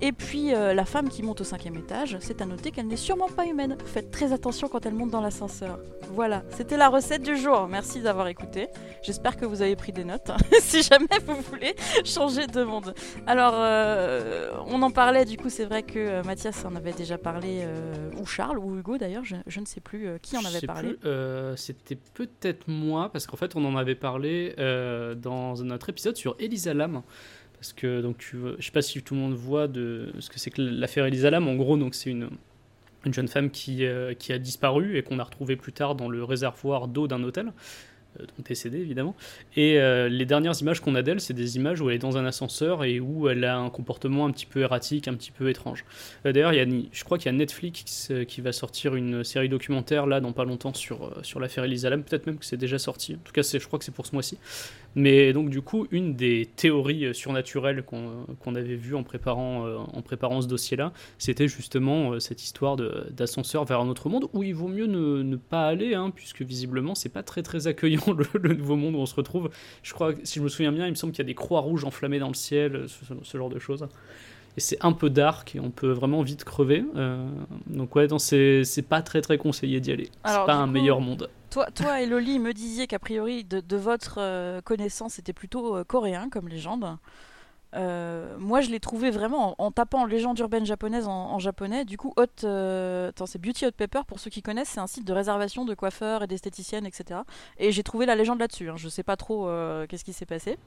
Et puis la femme qui monte au 5e étage, c'est à noter qu'elle n'est sûrement pas humaine. Faites très attention quand elle monte dans l'ascenseur. Voilà, c'était la recette du jour. Merci d'avoir écouté. J'espère que vous avez pris des notes, si jamais vous voulez changer de monde. Alors, on en parlait du coup, c'est vrai que Mathias en avait déjà parlé, ou Charles, ou Hugo d'ailleurs, je ne sais plus qui en avait parlé. C'était peut-être moi, parce qu'en fait on en avait parlé dans notre épisode sur Elisa Lam. Parce que donc je sais pas si tout le monde voit de ce que c'est que l'affaire Elisa Lam. En gros, donc c'est une jeune femme qui a disparu et qu'on a retrouvée plus tard dans le réservoir d'eau d'un hôtel, donc décédée évidemment. Et les dernières images qu'on a d'elle, c'est des images où elle est dans un ascenseur et où elle a un comportement un petit peu erratique, un petit peu étrange. D'ailleurs, je crois qu'il y a Netflix qui va sortir une série documentaire là dans pas longtemps sur l'affaire Elisa Lam. Peut-être même que c'est déjà sorti. En tout cas, je crois que c'est pour ce mois-ci. Mais donc du coup, une des théories surnaturelles qu'on avait vues en préparant ce dossier-là, c'était justement cette histoire d'ascenseur vers un autre monde, où il vaut mieux ne pas aller, hein, puisque visiblement c'est pas très très accueillant le nouveau monde où on se retrouve. Je crois, si je me souviens bien, il me semble qu'il y a des croix rouges enflammées dans le ciel, ce genre de choses. et c'est un peu dark et on peut vraiment vite crever. Donc ouais, c'est pas très conseillé d'y aller. Alors, c'est pas un meilleur monde. Toi et Lolly me disiez qu'a priori de votre connaissance c'était plutôt coréen comme légende. Moi je l'ai trouvé vraiment en tapant légende urbaine japonaise en japonais. Du coup c'est Beauty Hot Pepper, pour ceux qui connaissent, c'est un site de réservation de coiffeurs et d'esthéticiennes, etc. Et j'ai trouvé la légende là-dessus, hein. Je sais pas trop qu'est-ce qui s'est passé.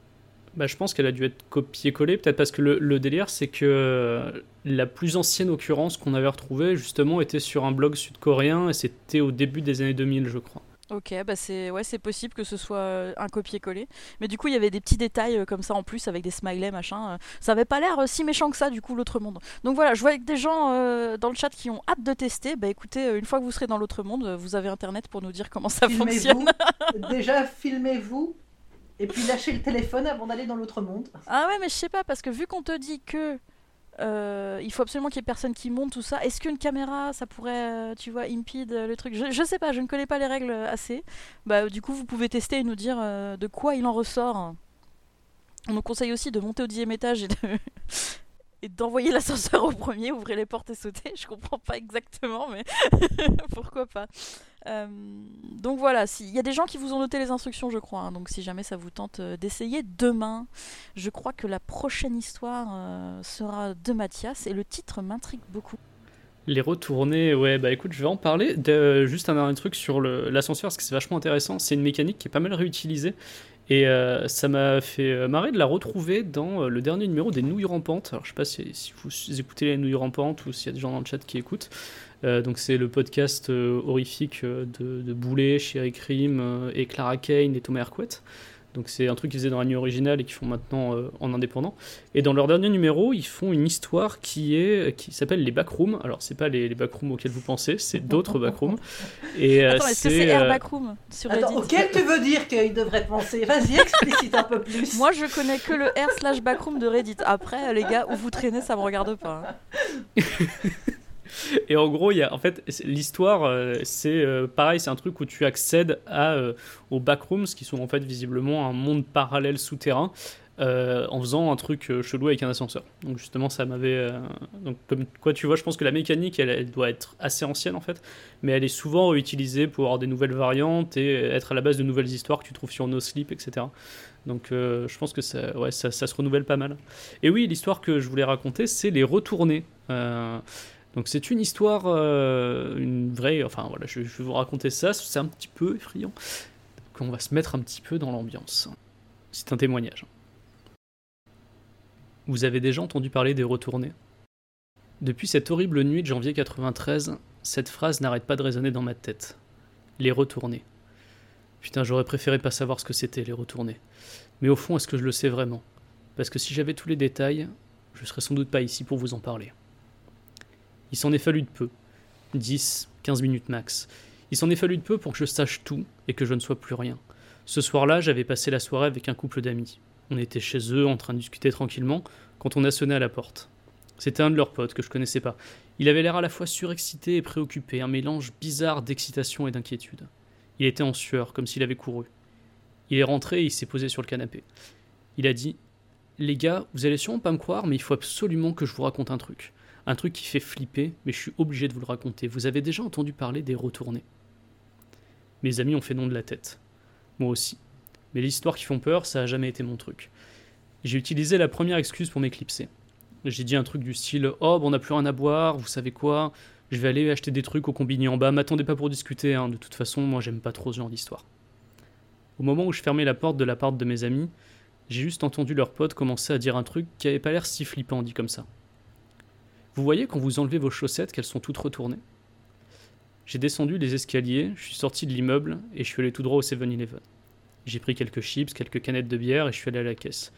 Je pense qu'elle a dû être copiée-collée, peut-être parce que le délire, c'est que la plus ancienne occurrence qu'on avait retrouvée, justement, était sur un blog sud-coréen, et c'était au début des années 2000, je crois. Ok, c'est possible que ce soit un copier-coller. Mais du coup, il y avait des petits détails comme ça en plus, avec des smileys, machin. Ça avait pas l'air si méchant que ça, du coup, l'autre monde. Donc voilà, je vois avec des gens dans le chat qui ont hâte de tester. Écoutez, une fois que vous serez dans l'autre monde, vous avez internet pour nous dire comment ça fonctionne. Déjà, filmez-vous. Et puis lâcher le téléphone avant d'aller dans l'autre monde. Ah ouais, mais je sais pas, parce que vu qu'on te dit que il faut absolument qu'il y ait personne qui monte, tout ça, est-ce qu'une caméra, ça pourrait, impede le truc ? Je sais pas, je ne connais pas les règles assez. Du coup, vous pouvez tester et nous dire de quoi il en ressort. On nous conseille aussi de monter au 10e étage et d'envoyer l'ascenseur au premier, ouvrir les portes et sauter. Je comprends pas exactement, mais pourquoi pas. Donc voilà, il y a des gens qui vous ont noté les instructions, je crois, hein, donc si jamais ça vous tente d'essayer, demain, je crois que la prochaine histoire sera de Mathias, et le titre m'intrigue beaucoup. Les retournées, ouais, écoute, je vais en parler. Juste un dernier truc sur l'ascenseur, parce que c'est vachement intéressant, c'est une mécanique qui est pas mal réutilisée, et ça m'a fait marrer de la retrouver dans le dernier numéro des Nouilles Rampantes. Alors je sais pas si vous écoutez les Nouilles Rampantes, ou s'il y a des gens dans le chat qui écoutent. Donc c'est le podcast horrifique de Boulet, Sherry Crime et Clara Kane et Thomas Hercouet. Donc c'est un truc qu'ils faisaient dans la nuit originale et qu'ils font maintenant en indépendant. Et dans leur dernier numéro, ils font une histoire qui s'appelle les Backrooms. Alors c'est pas les Backrooms auxquels vous pensez, c'est d'autres Backrooms. Et, attends, est-ce que c'est Air Backroom sur Reddit ? Attends, auquel tu veux dire qu'ils devraient penser ? Vas-y, explicite un peu plus. Moi je connais que le r/backroom de Reddit. Après les gars, où vous traînez, ça me regarde pas. Hein. Et en gros, l'histoire, c'est pareil, c'est un truc où tu accèdes aux backrooms, qui sont en fait visiblement un monde parallèle souterrain, en faisant un truc chelou avec un ascenseur. Donc justement, ça m'avait... donc comme quoi tu vois, je pense que la mécanique, elle doit être assez ancienne en fait, mais elle est souvent réutilisée pour avoir des nouvelles variantes et être à la base de nouvelles histoires que tu trouves sur NoSleep, etc. Donc je pense que ça se renouvelle pas mal. Et oui, l'histoire que je voulais raconter, c'est les retournées. Donc c'est une histoire, une vraie... Enfin voilà, je vais vous raconter ça, c'est un petit peu effrayant. Donc on va se mettre un petit peu dans l'ambiance. C'est un témoignage. Vous avez déjà entendu parler des retournées ? Depuis cette horrible nuit de janvier 93, cette phrase n'arrête pas de résonner dans ma tête. Les retournées. Putain, j'aurais préféré pas savoir ce que c'était, les retournées. Mais au fond, est-ce que je le sais vraiment ? Parce que si j'avais tous les détails, je serais sans doute pas ici pour vous en parler. Il s'en est fallu de peu, 10, 15 minutes max. Il s'en est fallu de peu pour que je sache tout et que je ne sois plus rien. Ce soir-là, j'avais passé la soirée avec un couple d'amis. On était chez eux, en train de discuter tranquillement, quand on a sonné à la porte. C'était un de leurs potes que je connaissais pas. Il avait l'air à la fois surexcité et préoccupé, un mélange bizarre d'excitation et d'inquiétude. Il était en sueur, comme s'il avait couru. Il est rentré et il s'est posé sur le canapé. Il a dit « Les gars, vous allez sûrement pas me croire, mais il faut absolument que je vous raconte un truc. » Un truc qui fait flipper, mais je suis obligé de vous le raconter. Vous avez déjà entendu parler des retournées. Mes amis ont fait non de la tête. Moi aussi. Mais les histoires qui font peur, ça a jamais été mon truc. J'ai utilisé la première excuse pour m'éclipser. J'ai dit un truc du style « Oh, on n'a plus rien à boire, vous savez quoi ? Je vais aller acheter des trucs au combini en bas, m'attendez pas pour discuter, hein. De toute façon, moi j'aime pas trop ce genre d'histoire. » Au moment où je fermais la porte de l'appart de mes amis, j'ai juste entendu leur pote commencer à dire un truc qui avait pas l'air si flippant dit comme ça. Vous voyez quand vous enlevez vos chaussettes qu'elles sont toutes retournées ? J'ai descendu les escaliers, je suis sorti de l'immeuble et je suis allé tout droit au 7-Eleven. J'ai pris quelques chips, quelques canettes de bière et je suis allé à la caisse.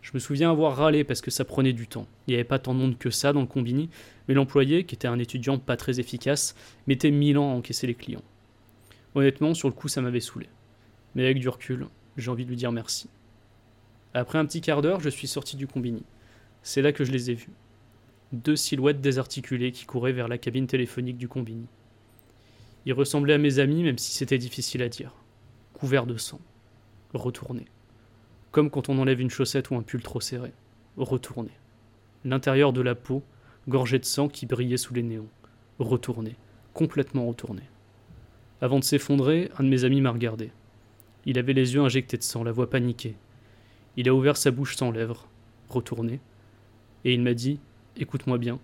Je me souviens avoir râlé parce que ça prenait du temps. Il n'y avait pas tant de monde que ça dans le combini, mais l'employé, qui était un étudiant pas très efficace, mettait 1000 ans à encaisser les clients. Honnêtement, sur le coup, ça m'avait saoulé. Mais avec du recul, j'ai envie de lui dire merci. Après un petit quart d'heure, je suis sorti du combini. C'est là que je les ai vus. 2 silhouettes désarticulées qui couraient vers la cabine téléphonique du combini. Ils ressemblaient à mes amis, même si c'était difficile à dire. Couverts de sang. Retournés. Comme quand on enlève une chaussette ou un pull trop serré. Retournés. l'intérieur de la peau, gorgé de sang qui brillait sous les néons, retourné, complètement retourné. Avant de s'effondrer, un de mes amis m'a regardé. Il avait les yeux injectés de sang, la voix paniquée. Il a ouvert sa bouche sans lèvres, retournée, et il m'a dit « Écoute-moi bien,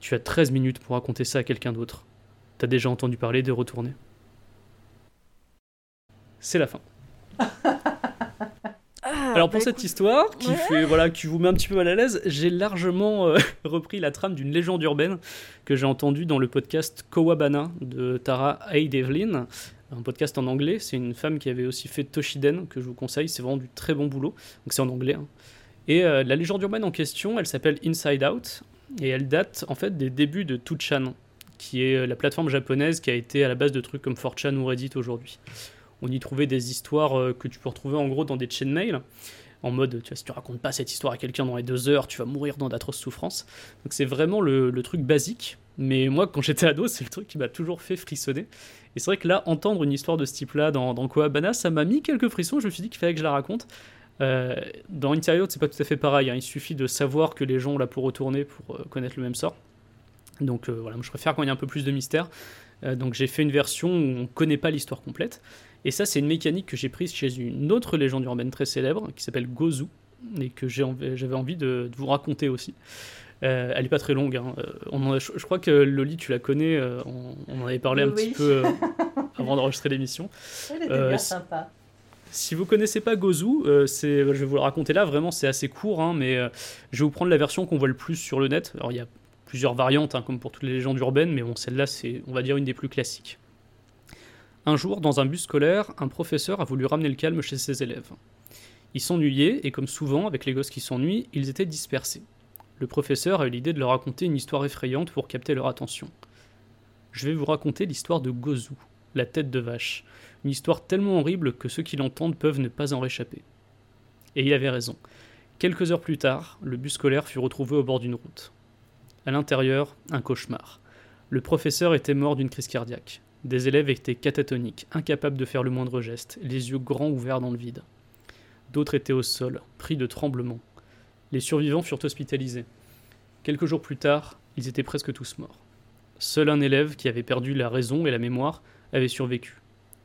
tu as 13 minutes pour raconter ça à quelqu'un d'autre. T'as déjà entendu parler des retournés ?» C'est la fin. Alors pour cette histoire, qui vous met un petit peu mal à l'aise, j'ai largement repris la trame d'une légende urbaine que j'ai entendue dans le podcast Kowabana de Tara Hayde-Evelyn, un podcast en anglais. C'est une femme qui avait aussi fait Toshiden, que je vous conseille, c'est vraiment du très bon boulot, donc c'est en anglais. Hein. Et la légende urbaine en question, elle s'appelle Inside Out, et elle date en fait des débuts de 2chan, qui est la plateforme japonaise qui a été à la base de trucs comme 4chan ou Reddit aujourd'hui. On y trouvait des histoires que tu peux retrouver en gros dans des chainmail, en mode, tu vois, si tu racontes pas cette histoire à quelqu'un dans les 2 heures, tu vas mourir dans d'atroces souffrances. Donc c'est vraiment le truc basique, mais moi quand j'étais ado, c'est le truc qui m'a toujours fait frissonner. Et c'est vrai que là, entendre une histoire de ce type-là dans Kowabana, ça m'a mis quelques frissons, je me suis dit qu'il fallait que je la raconte. Dans Inside Out, c'est pas tout à fait pareil, hein. Il suffit de savoir que les gens ont la peau retournée pour connaître le même sort. Donc voilà, moi je préfère quand il y a un peu plus de mystère. Donc j'ai fait une version où on connaît pas l'histoire complète. Et ça, c'est une mécanique que j'ai prise chez une autre légende urbaine très célèbre, qui s'appelle Gozu, et que j'avais envie de vous raconter aussi. Elle n'est pas très longue. Hein. Je crois que Lolly, tu la connais, on en avait parlé un petit peu avant d'enregistrer l'émission. Elle était bien sympa. Si vous ne connaissez pas Gozu, je vais vous le raconter là, vraiment c'est assez court, hein, mais je vais vous prendre la version qu'on voit le plus sur le net. Alors il y a plusieurs variantes, hein, comme pour toutes les légendes urbaines, mais bon, celle-là, c'est, on va dire, une des plus classiques. Un jour, dans un bus scolaire, un professeur a voulu ramener le calme chez ses élèves. Ils s'ennuyaient, et comme souvent, avec les gosses qui s'ennuient, ils étaient dispersés. Le professeur a eu l'idée de leur raconter une histoire effrayante pour capter leur attention. Je vais vous raconter l'histoire de Gozu, la tête de vache, une histoire tellement horrible que ceux qui l'entendent peuvent ne pas en réchapper. Et il avait raison. Quelques heures plus tard, le bus scolaire fut retrouvé au bord d'une route. À l'intérieur, un cauchemar. Le professeur était mort d'une crise cardiaque. Des élèves étaient catatoniques, incapables de faire le moindre geste, les yeux grands ouverts dans le vide. D'autres étaient au sol, pris de tremblements. Les survivants furent hospitalisés. Quelques jours plus tard, ils étaient presque tous morts. Seul un élève, qui avait perdu la raison et la mémoire, avait survécu.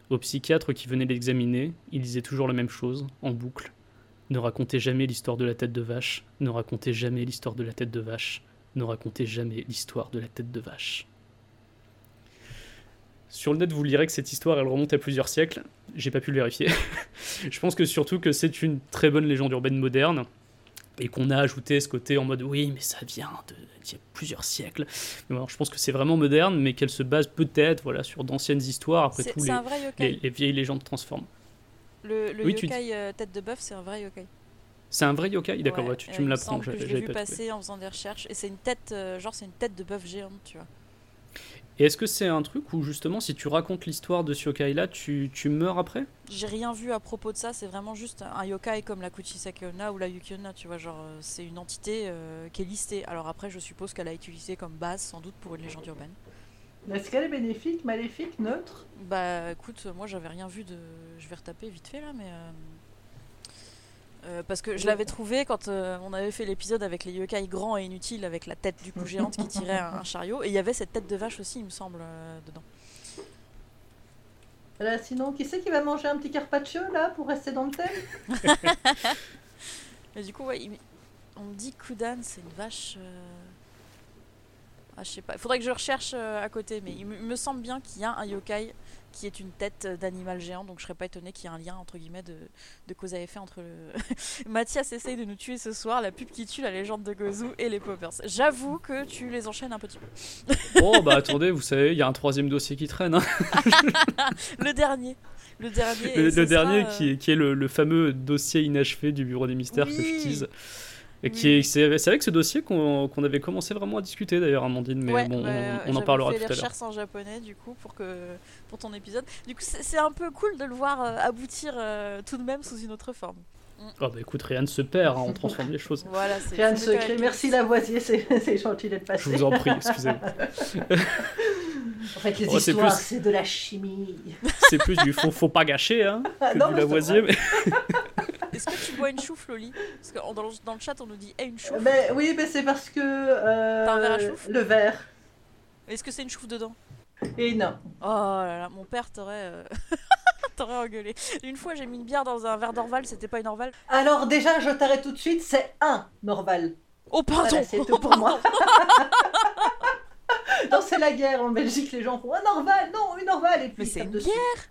Au psychiatre qui venait l'examiner, il disait toujours la même chose, en boucle. « Ne racontez jamais l'histoire de la tête de vache, ne racontez jamais l'histoire de la tête de vache, ne racontez jamais l'histoire de la tête de vache. » Sur le net, vous lirez que cette histoire, elle remonte à plusieurs siècles. J'ai pas pu le vérifier. Je pense que surtout que c'est une très bonne légende urbaine moderne et qu'on a ajouté ce côté en mode oui, mais ça vient d'il y a plusieurs siècles. Mais alors, je pense que c'est vraiment moderne, mais qu'elle se base peut-être sur d'anciennes histoires. Après tout, les vieilles légendes transforment. Le yokai tête de bœuf, c'est un vrai yokai. C'est un vrai yokai, d'accord. Ouais, tu me l'apprends. J'ai vu passer en faisant des recherches et c'est une tête, c'est une tête de bœuf géante, tu vois. Et est-ce que c'est un truc où, justement, si tu racontes l'histoire de ce yokai-là, tu meurs après ? J'ai rien vu à propos de ça, c'est vraiment juste un yokai comme la Kuchisake Onna ou la Yuki Onna, tu vois, c'est une entité qui est listée. Alors après, je suppose qu'elle a utilisé comme base, sans doute, pour une légende urbaine. Est-ce qu'elle est bénéfique, maléfique, neutre ? Bah, écoute, moi, j'avais rien vu de... Je vais retaper vite fait, là, mais... parce que je l'avais trouvé quand on avait fait l'épisode avec les yokai grands et inutiles avec la tête du coup géante qui tirait un chariot et il y avait cette tête de vache aussi il me semble dedans. Voilà, sinon qui c'est qui va manger un petit carpaccio là pour rester dans le thème? Mais du coup on me dit Kudan c'est une vache je sais pas, il faudrait que je recherche à côté mais il me semble bien qu'il y a un yokai qui est une tête d'animal géant, donc je serais pas étonnée qu'il y ait un lien entre guillemets de cause à effet entre le... Mathias essaye de nous tuer ce soir, la pub qui tue la légende de Gozu et les poppers. J'avoue que tu les enchaînes un petit peu. Oh bah attendez, vous savez, il y a un troisième dossier qui traîne. Hein. Le dernier. Qui est le fameux dossier inachevé du Bureau des Mystères que je tease. C'est avec ce dossier qu'on avait commencé vraiment à discuter d'ailleurs, Amandine, mais on en parlera tout à l'heure. J'avais fait des recherches en japonais du coup pour ton épisode. Du coup, c'est un peu cool de le voir aboutir tout de même sous une autre forme. Oh bah écoute, rien ne se perd, hein, on transforme les choses. Voilà, rien ne se crée. Merci Lavoisier, c'est gentil d'être passé. Je vous en prie, excusez-moi. En fait, les histoires, c'est de la chimie. C'est plus du faut pas gâcher, hein, que non, du Lavoisier. Est-ce que tu bois une chouffe, Loli? Parce que dans le chat, on nous dit hey, une chouffe. Mais, oui, mais c'est parce que. T'as un verre à chouffe? Le verre. Est-ce que c'est une chouffe dedans? Et non. Oh là là, mon père t'aurait. T'aurais engueulé. Une fois, j'ai mis une bière dans un verre d'Orval, c'était pas une Orval. Alors, déjà, je t'arrête tout de suite, c'est un Orval. Oh, pardon! Voilà, c'est tout pour moi. Non, c'est la guerre en Belgique, les gens font un Orval, non, une Orval, et puis. Mais c'est une dessus. Bière!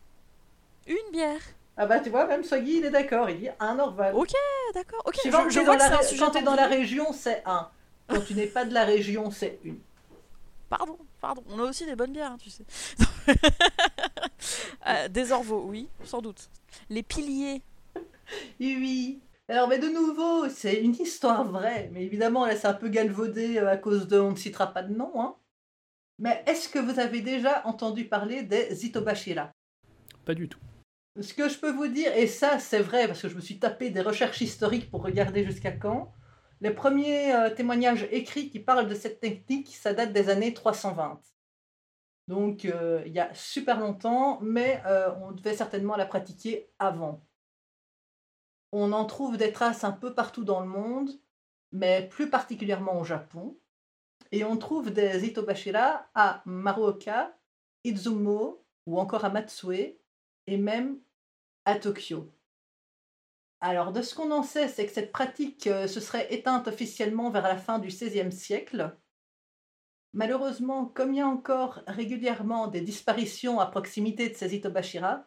Une bière! Ah bah tu vois, même Sogi il est d'accord, il dit un Orval. Ok, d'accord. Ok, je vois que c'est un sujet. Quand t'es dans la région, c'est un. Quand tu n'es pas de la région, c'est une. Pardon. On a aussi des bonnes bières, hein, tu sais. Des Orvaux, oui, sans doute. Les piliers. Oui. Alors, mais de nouveau, c'est une histoire vraie. Mais évidemment, là, c'est un peu galvaudé à cause de... On ne citera pas de nom, hein. Mais est-ce que vous avez déjà entendu parler des Hitobashira? Pas du tout. Ce que je peux vous dire, et ça, c'est vrai, parce que je me suis tapé des recherches historiques pour regarder jusqu'à quand, les premiers témoignages écrits qui parlent de cette technique, ça date des années 320. Donc, il y a super longtemps, mais on devait certainement la pratiquer avant. On en trouve des traces un peu partout dans le monde, mais plus particulièrement au Japon. Et on trouve des Hitobashira à Maruoka, Izumo ou encore à Matsue, et même à Tokyo. Alors, de ce qu'on en sait, c'est que cette pratique se serait éteinte officiellement vers la fin du XVIe siècle. Malheureusement, comme il y a encore régulièrement des disparitions à proximité de ces Hitobashira,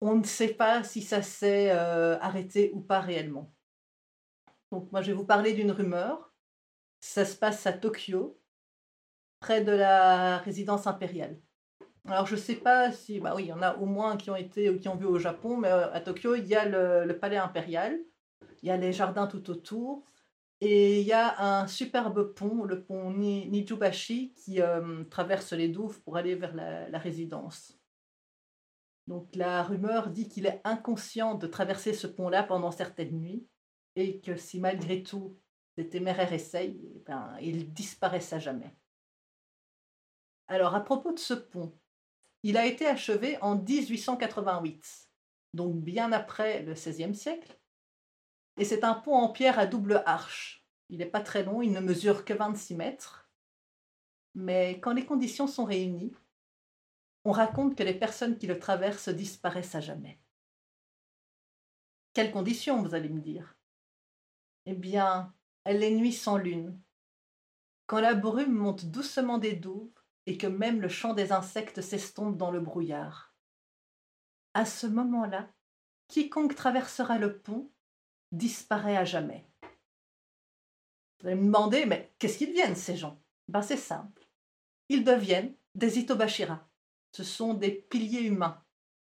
on ne sait pas si ça s'est arrêté ou pas réellement. Donc moi, je vais vous parler d'une rumeur. Ça se passe à Tokyo, près de la résidence impériale. Alors je ne sais pas si... Bah oui, il y en a au moins qui ont été ou qui ont vu au Japon, mais à Tokyo, il y a le palais impérial, il y a les jardins tout autour, et il y a un superbe pont, le pont Nijubashi, qui traverse les douves pour aller vers la résidence. Donc la rumeur dit qu'il est inconscient de traverser ce pont-là pendant certaines nuits, et que si malgré tout, les téméraires essayent, ils disparaissent à jamais. Alors à propos de ce pont, il a été achevé en 1888, donc bien après le XVIe siècle, et c'est un pont en pierre à double arche. Il n'est pas très long, il ne mesure que 26 mètres, mais quand les conditions sont réunies, on raconte que les personnes qui le traversent disparaissent à jamais. Quelles conditions, vous allez me dire? Eh bien, les nuits sans lune, quand la brume monte doucement des douves et que même le chant des insectes s'estompe dans le brouillard. À ce moment-là, quiconque traversera le pont disparaît à jamais. Vous allez me demander, mais qu'est-ce qu'ils deviennent, ces gens? C'est simple. Ils deviennent des Hitobashira. Ce sont des piliers humains,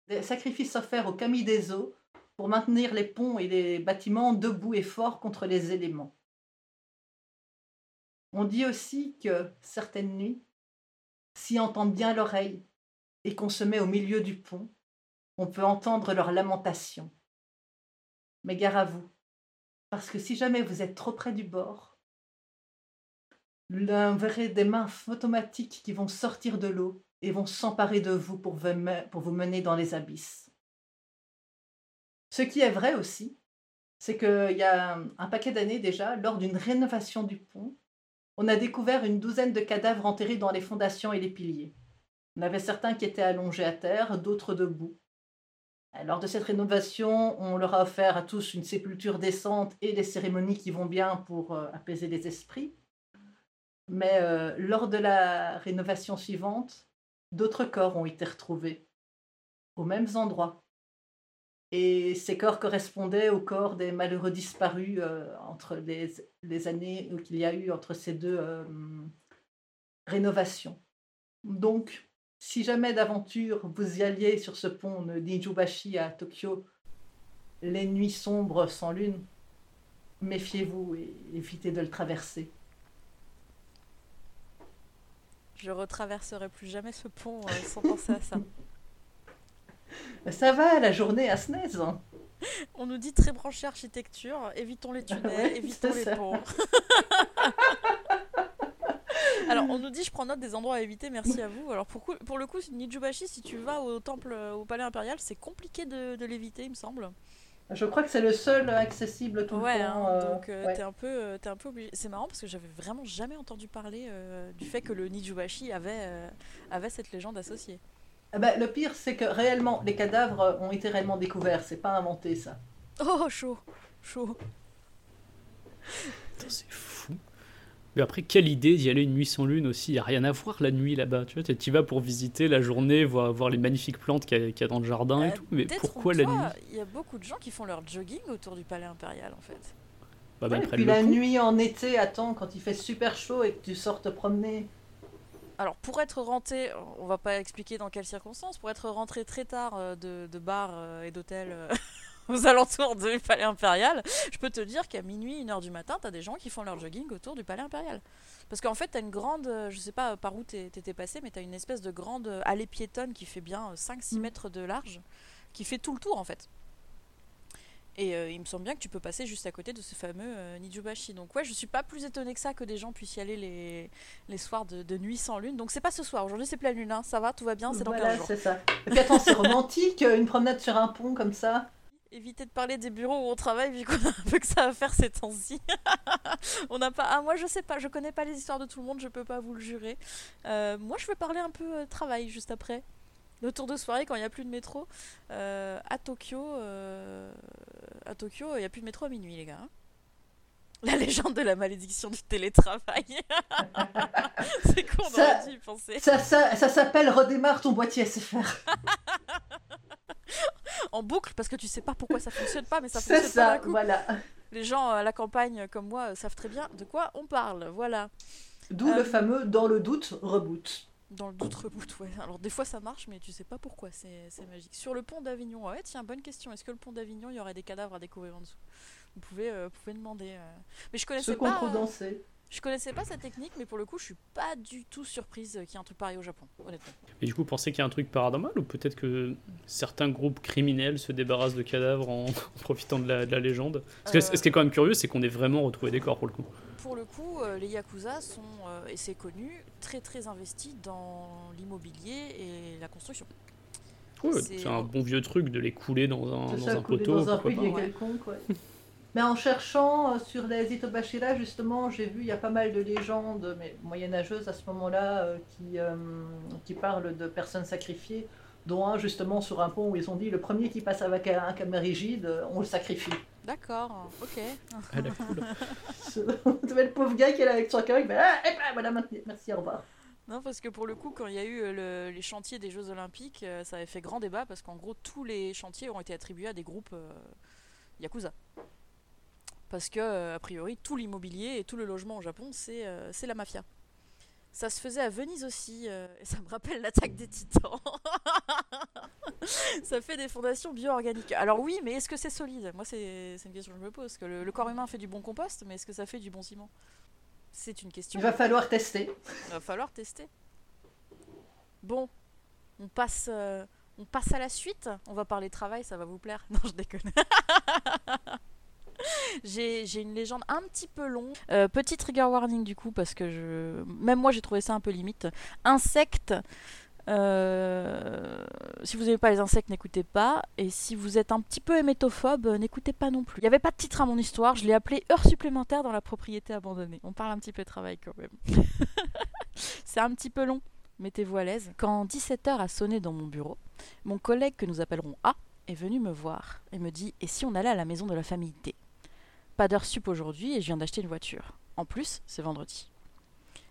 des sacrifices offerts aux kami des eaux pour maintenir les ponts et les bâtiments debout et forts contre les éléments. On dit aussi que certaines nuits, si on entend bien l'oreille et qu'on se met au milieu du pont, on peut entendre leurs lamentations. Mais gare à vous, parce que si jamais vous êtes trop près du bord, vous verrez des mains automatiques qui vont sortir de l'eau et vont s'emparer de vous pour vous mener dans les abysses. Ce qui est vrai aussi, c'est qu'il y a un paquet d'années déjà, lors d'une rénovation du pont, on a découvert une douzaine de cadavres enterrés dans les fondations et les piliers. On avait certains qui étaient allongés à terre, d'autres debout. Lors de cette rénovation, on leur a offert à tous une sépulture décente et des cérémonies qui vont bien pour apaiser les esprits. Mais lors de la rénovation suivante, d'autres corps ont été retrouvés aux mêmes endroits. Et ces corps correspondaient aux corps des malheureux disparus entre les années qu'il y a eu entre ces deux rénovations. Donc, si jamais d'aventure vous y alliez sur ce pont de Nijubashi à Tokyo, les nuits sombres sans lune, méfiez-vous et évitez de le traverser. Je retraverserai plus jamais ce pont sans penser à ça. Ça va, la journée à Snez. On nous dit très branchée architecture, évitons les tunnels, évitons les ponts. Alors, on nous dit, je prends note des endroits à éviter, merci à vous. Alors, pour le coup, Nijubashi, si tu vas au palais impérial, c'est compliqué de l'éviter, il me semble. Je crois que c'est le seul accessible tout le temps. Hein, donc ouais. T'es un peu obligé. C'est marrant parce que j'avais vraiment jamais entendu parler du fait que le Nijubashi avait cette légende associée. Ah bah, le pire, c'est que réellement, les cadavres ont été réellement découverts. C'est pas inventé, ça. Oh, chaud. Putain, c'est fou. Mais après, quelle idée d'y aller une nuit sans lune aussi. Il n'y a rien à voir la nuit là-bas. Tu vois, tu vas pour visiter la journée, voir les magnifiques plantes qu'il y a dans le jardin et tout. Mais pourquoi la nuit ? Il y a beaucoup de gens qui font leur jogging autour du palais impérial, en fait. Bah, ouais, et puis la nuit en été, attends, quand il fait super chaud et que tu sors te promener. Alors, pour être rentré, on va pas expliquer dans quelles circonstances, pour être rentré très tard de bars et d'hôtels aux alentours du palais impérial, je peux te dire qu'à minuit, 1h du matin, t'as des gens qui font leur jogging autour du palais impérial. Parce qu'en fait, t'as une grande, je sais pas par où t'étais passé, mais t'as une espèce de grande allée piétonne qui fait bien 5-6 mètres de large, qui fait tout le tour en fait. Et il me semble bien que tu peux passer juste à côté de ce fameux Nijubashi. Donc ouais, je suis pas plus étonnée que ça que des gens puissent y aller les soirs de nuit sans lune. Donc c'est pas ce soir, aujourd'hui c'est pleine lune, hein. Ça va, tout va bien, c'est dans 15 jours. Voilà, c'est ça. Et puis attends, c'est romantique, une promenade sur un pont comme ça. Éviter de parler des bureaux où on travaille, vu qu'on a un peu que ça à faire ces temps-ci. On n'a pas... Ah, moi, je sais pas, je connais pas les histoires de tout le monde, je peux pas vous le jurer. Moi, je vais parler un peu travail juste après. Le tour de soirée, quand il n'y a plus de métro, à Tokyo, il n'y a plus de métro à minuit, les gars. Hein. La légende de la malédiction du télétravail. C'est con, on aurait dû y penser. Ça s'appelle « Redémarre ton boîtier SFR ». En boucle, parce que tu sais pas pourquoi ça fonctionne pas, mais ça fonctionne pas d'un coup. Voilà. Les gens à la campagne, comme moi, savent très bien de quoi on parle, voilà. D'où le fameux « Dans le doute, reboot ». Dans le doute reboot, ouais. Alors des fois ça marche, mais tu sais pas pourquoi, c'est magique. Sur le pont d'Avignon, ouais, tiens, bonne question. Est-ce que le pont d'Avignon, il y aurait des cadavres à découvrir en dessous ? Vous pouvez demander. Mais je connaissais pas. Ceux qu'on trouve danser. Je connaissais pas cette technique, mais pour le coup, je suis pas du tout surprise qu'il y ait un truc pareil au Japon, honnêtement. Mais du coup, vous pensez qu'il y a un truc paranormal, ou peut-être que certains groupes criminels se débarrassent de cadavres en profitant de la légende ? Parce que ce qui est quand même curieux, c'est qu'on ait vraiment retrouvé des corps pour le coup. Pour le coup, les Yakuza sont, et c'est connu, très très investis dans l'immobilier et la construction. Ouais, c'est un bon vieux truc de les couler dans un poteau. Dans un puits quelconque, ouais. Mais en cherchant sur les Hitobashira, justement, j'ai vu, il y a pas mal de légendes mais moyenâgeuses à ce moment-là qui parlent de personnes sacrifiées, dont un justement sur un pont où ils ont dit « Le premier qui passe avec un caméra rigide, on le sacrifie ». D'accord, ok. Elle est cool. Le pauvre gars qui est là avec son caméra, voilà, merci, au revoir. Non, parce que pour le coup, quand il y a eu les chantiers des Jeux Olympiques, ça avait fait grand débat parce qu'en gros, tous les chantiers ont été attribués à des groupes Yakuza. Parce que, a priori, tout l'immobilier et tout le logement au Japon, c'est la mafia. Ça se faisait à Venise aussi, et ça me rappelle l'attaque des Titans. Ça fait des fondations bio-organiques. Alors oui, mais est-ce que c'est solide ? Moi, c'est une question que je me pose. Que le corps humain fait du bon compost, mais est-ce que ça fait du bon ciment ? C'est une question. Il va falloir tester. Bon, on passe à la suite. On va parler travail, ça va vous plaire. Non, je déconne. J'ai une légende un petit peu longue. Petit trigger warning du coup, parce que même moi j'ai trouvé ça un peu limite. Insectes. Si vous n'aimez pas les insectes, n'écoutez pas. Et si vous êtes un petit peu hémétophobe, n'écoutez pas non plus. Il n'y avait pas de titre à mon histoire, je l'ai appelé Heures supplémentaires dans la propriété abandonnée. On parle un petit peu de travail quand même. C'est un petit peu long, mettez-vous à l'aise. Quand 17h a sonné dans mon bureau, mon collègue que nous appellerons A est venu me voir et me dit « Et si on allait à la maison de la famille D ?» Pas d'heure sup aujourd'hui et je viens d'acheter une voiture. En plus, c'est vendredi.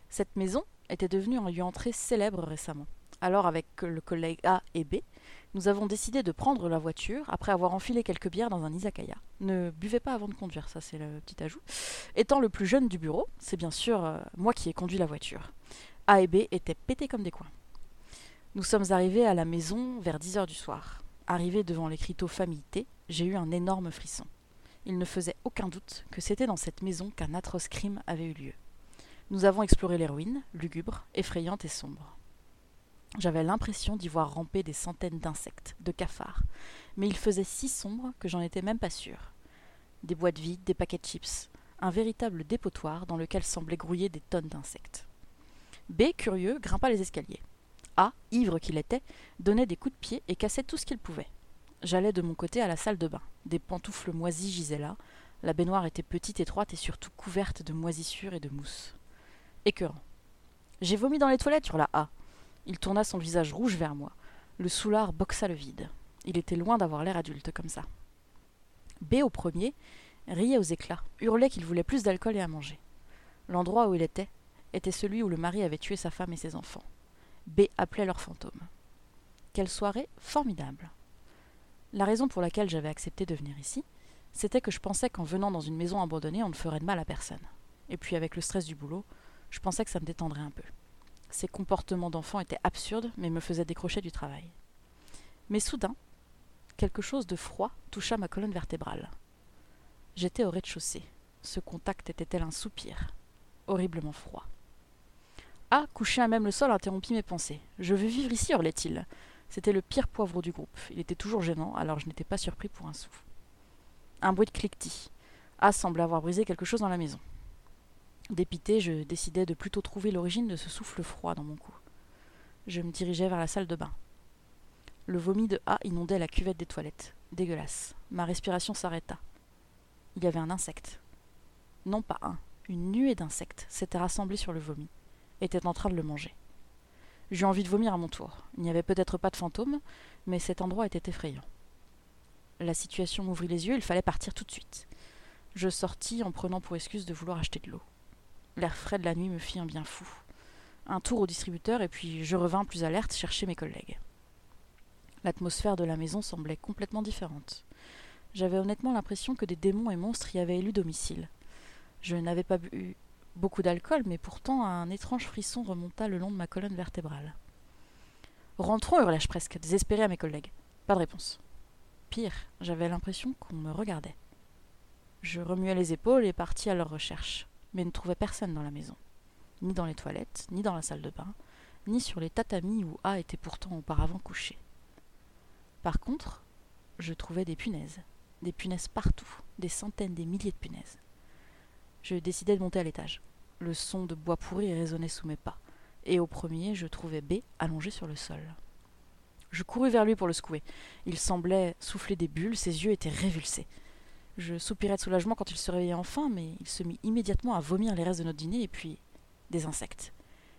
Cette maison était devenue un lieu entrée célèbre récemment. Alors avec le collègue A et B, nous avons décidé de prendre la voiture après avoir enfilé quelques bières dans un izakaya. Ne buvez pas avant de conduire, ça c'est le petit ajout. Étant le plus jeune du bureau, c'est bien sûr moi qui ai conduit la voiture. A et B étaient pétés comme des coins. Nous sommes arrivés à la maison vers 10h du soir. Arrivés devant l'écriteau famille T, j'ai eu un énorme frisson. Il ne faisait aucun doute que c'était dans cette maison qu'un atroce crime avait eu lieu. Nous avons exploré les ruines, lugubres, effrayantes et sombres. J'avais l'impression d'y voir ramper des centaines d'insectes, de cafards, mais il faisait si sombre que j'en étais même pas sûre. Des boîtes vides, des paquets de chips, un véritable dépotoir dans lequel semblaient grouiller des tonnes d'insectes. B, curieux, grimpa les escaliers. A, ivre qu'il était, donnait des coups de pied et cassait tout ce qu'il pouvait. J'allais de mon côté à la salle de bain. Des pantoufles moisies gisaient là. La baignoire était petite, étroite et surtout couverte de moisissures et de mousse. Écœurant. « J'ai vomi dans les toilettes !» hurla A. Il tourna son visage rouge vers moi. Le soulard boxa le vide. Il était loin d'avoir l'air adulte comme ça. B, au premier, riait aux éclats, hurlait qu'il voulait plus d'alcool et à manger. L'endroit où il était celui où le mari avait tué sa femme et ses enfants. B appelait leur fantôme. Quelle soirée formidable! La raison pour laquelle j'avais accepté de venir ici, c'était que je pensais qu'en venant dans une maison abandonnée, on ne ferait de mal à personne. Et puis avec le stress du boulot, je pensais que ça me détendrait un peu. Ces comportements d'enfant étaient absurdes, mais me faisaient décrocher du travail. Mais soudain, quelque chose de froid toucha ma colonne vertébrale. J'étais au rez-de-chaussée. Ce contact était tel un soupir, horriblement froid. Ah, couché à même le sol, interrompit mes pensées. « Je veux vivre ici », hurlait-il. C'était le pire poivre du groupe. Il était toujours gênant, alors je n'étais pas surpris pour un sou. Un bruit de cliquetis. A semblait avoir brisé quelque chose dans la maison. Dépité, je décidai de plutôt trouver l'origine de ce souffle froid dans mon cou. Je me dirigeais vers la salle de bain. Le vomi de A inondait la cuvette des toilettes. Dégueulasse. Ma respiration s'arrêta. Il y avait un insecte. Non pas un, une nuée d'insectes s'était rassemblée sur le vomi, était en train de le manger. J'eus envie de vomir à mon tour. Il n'y avait peut-être pas de fantôme, mais cet endroit était effrayant. La situation m'ouvrit les yeux, il fallait partir tout de suite. Je sortis en prenant pour excuse de vouloir acheter de l'eau. L'air frais de la nuit me fit un bien fou. Un tour au distributeur et puis je revins plus alerte chercher mes collègues. L'atmosphère de la maison semblait complètement différente. J'avais honnêtement l'impression que des démons et monstres y avaient élu domicile. Je n'avais pas bu beaucoup d'alcool, mais pourtant un étrange frisson remonta le long de ma colonne vertébrale. « Rentrons !» hurlai-je presque, désespéré à mes collègues. Pas de réponse. Pire, j'avais l'impression qu'on me regardait. Je remuais les épaules et partis à leur recherche, mais ne trouvais personne dans la maison. Ni dans les toilettes, ni dans la salle de bain, ni sur les tatamis où A était pourtant auparavant couché. Par contre, je trouvais des punaises. Des punaises partout, des centaines, des milliers de punaises. Je décidai de monter à l'étage. Le son de bois pourri résonnait sous mes pas, et au premier, je trouvai B allongé sur le sol. Je courus vers lui pour le secouer. Il semblait souffler des bulles, ses yeux étaient révulsés. Je soupirai de soulagement quand il se réveilla enfin, mais il se mit immédiatement à vomir les restes de notre dîner, et puis des insectes.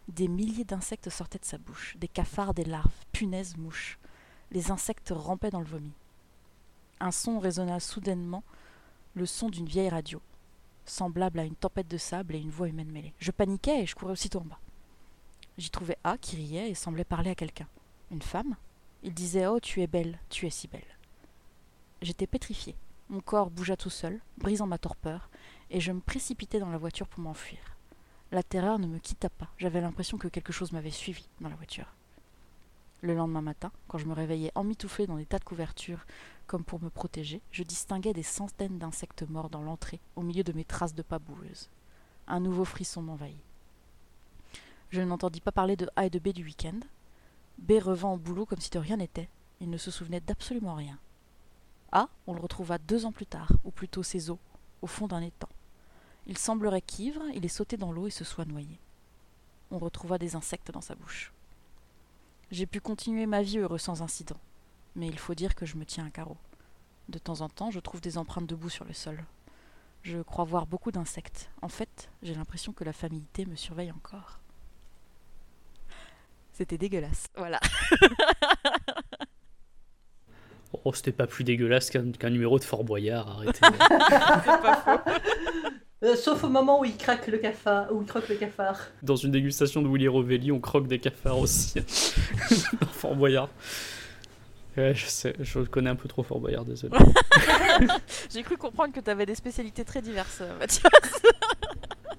Des milliers d'insectes sortaient de sa bouche, des cafards, des larves, punaises, mouches. Les insectes rampaient dans le vomi. Un son résonna soudainement, le son d'une vieille radio, semblable à une tempête de sable et une voix humaine mêlée. Je paniquais et je courais aussitôt en bas. J'y trouvais A qui riait et semblait parler à quelqu'un. Une femme ? Il disait « Oh, tu es belle, tu es si belle ». J'étais pétrifiée. Mon corps bougea tout seul, brisant ma torpeur, et je me précipitais dans la voiture pour m'enfuir. La terreur ne me quitta pas. J'avais l'impression que quelque chose m'avait suivi dans la voiture. Le lendemain matin, quand je me réveillais emmitouflée dans des tas de couvertures, comme pour me protéger, je distinguais des centaines d'insectes morts dans l'entrée, au milieu de mes traces de pas boueuses. Un nouveau frisson m'envahit. Je n'entendis pas parler de A et de B du week-end. B revint au boulot comme si de rien n'était. Il ne se souvenait d'absolument rien. A, on le retrouva 2 ans plus tard, ou plutôt ses os, au fond d'un étang. Il semblerait qu'ivre, il ait sauté dans l'eau et se soit noyé. On retrouva des insectes dans sa bouche. J'ai pu continuer ma vie heureux sans incident, mais il faut dire que je me tiens à carreau. De temps en temps, je trouve des empreintes de boue sur le sol. Je crois voir beaucoup d'insectes. En fait, j'ai l'impression que la famille T me surveille encore. C'était dégueulasse, voilà. Oh, c'était pas plus dégueulasse qu'un numéro de Fort Boyard, arrêtez. C'est pas faux. Sauf au moment où il craque le cafard, où il croque le cafard. Dans une dégustation de Willy Rovelli, on croque des cafards aussi. Fort Boyard. Ouais, je sais, je connais un peu trop Fort Boyard, désolé. J'ai cru comprendre que t'avais des spécialités très diverses, Mathias.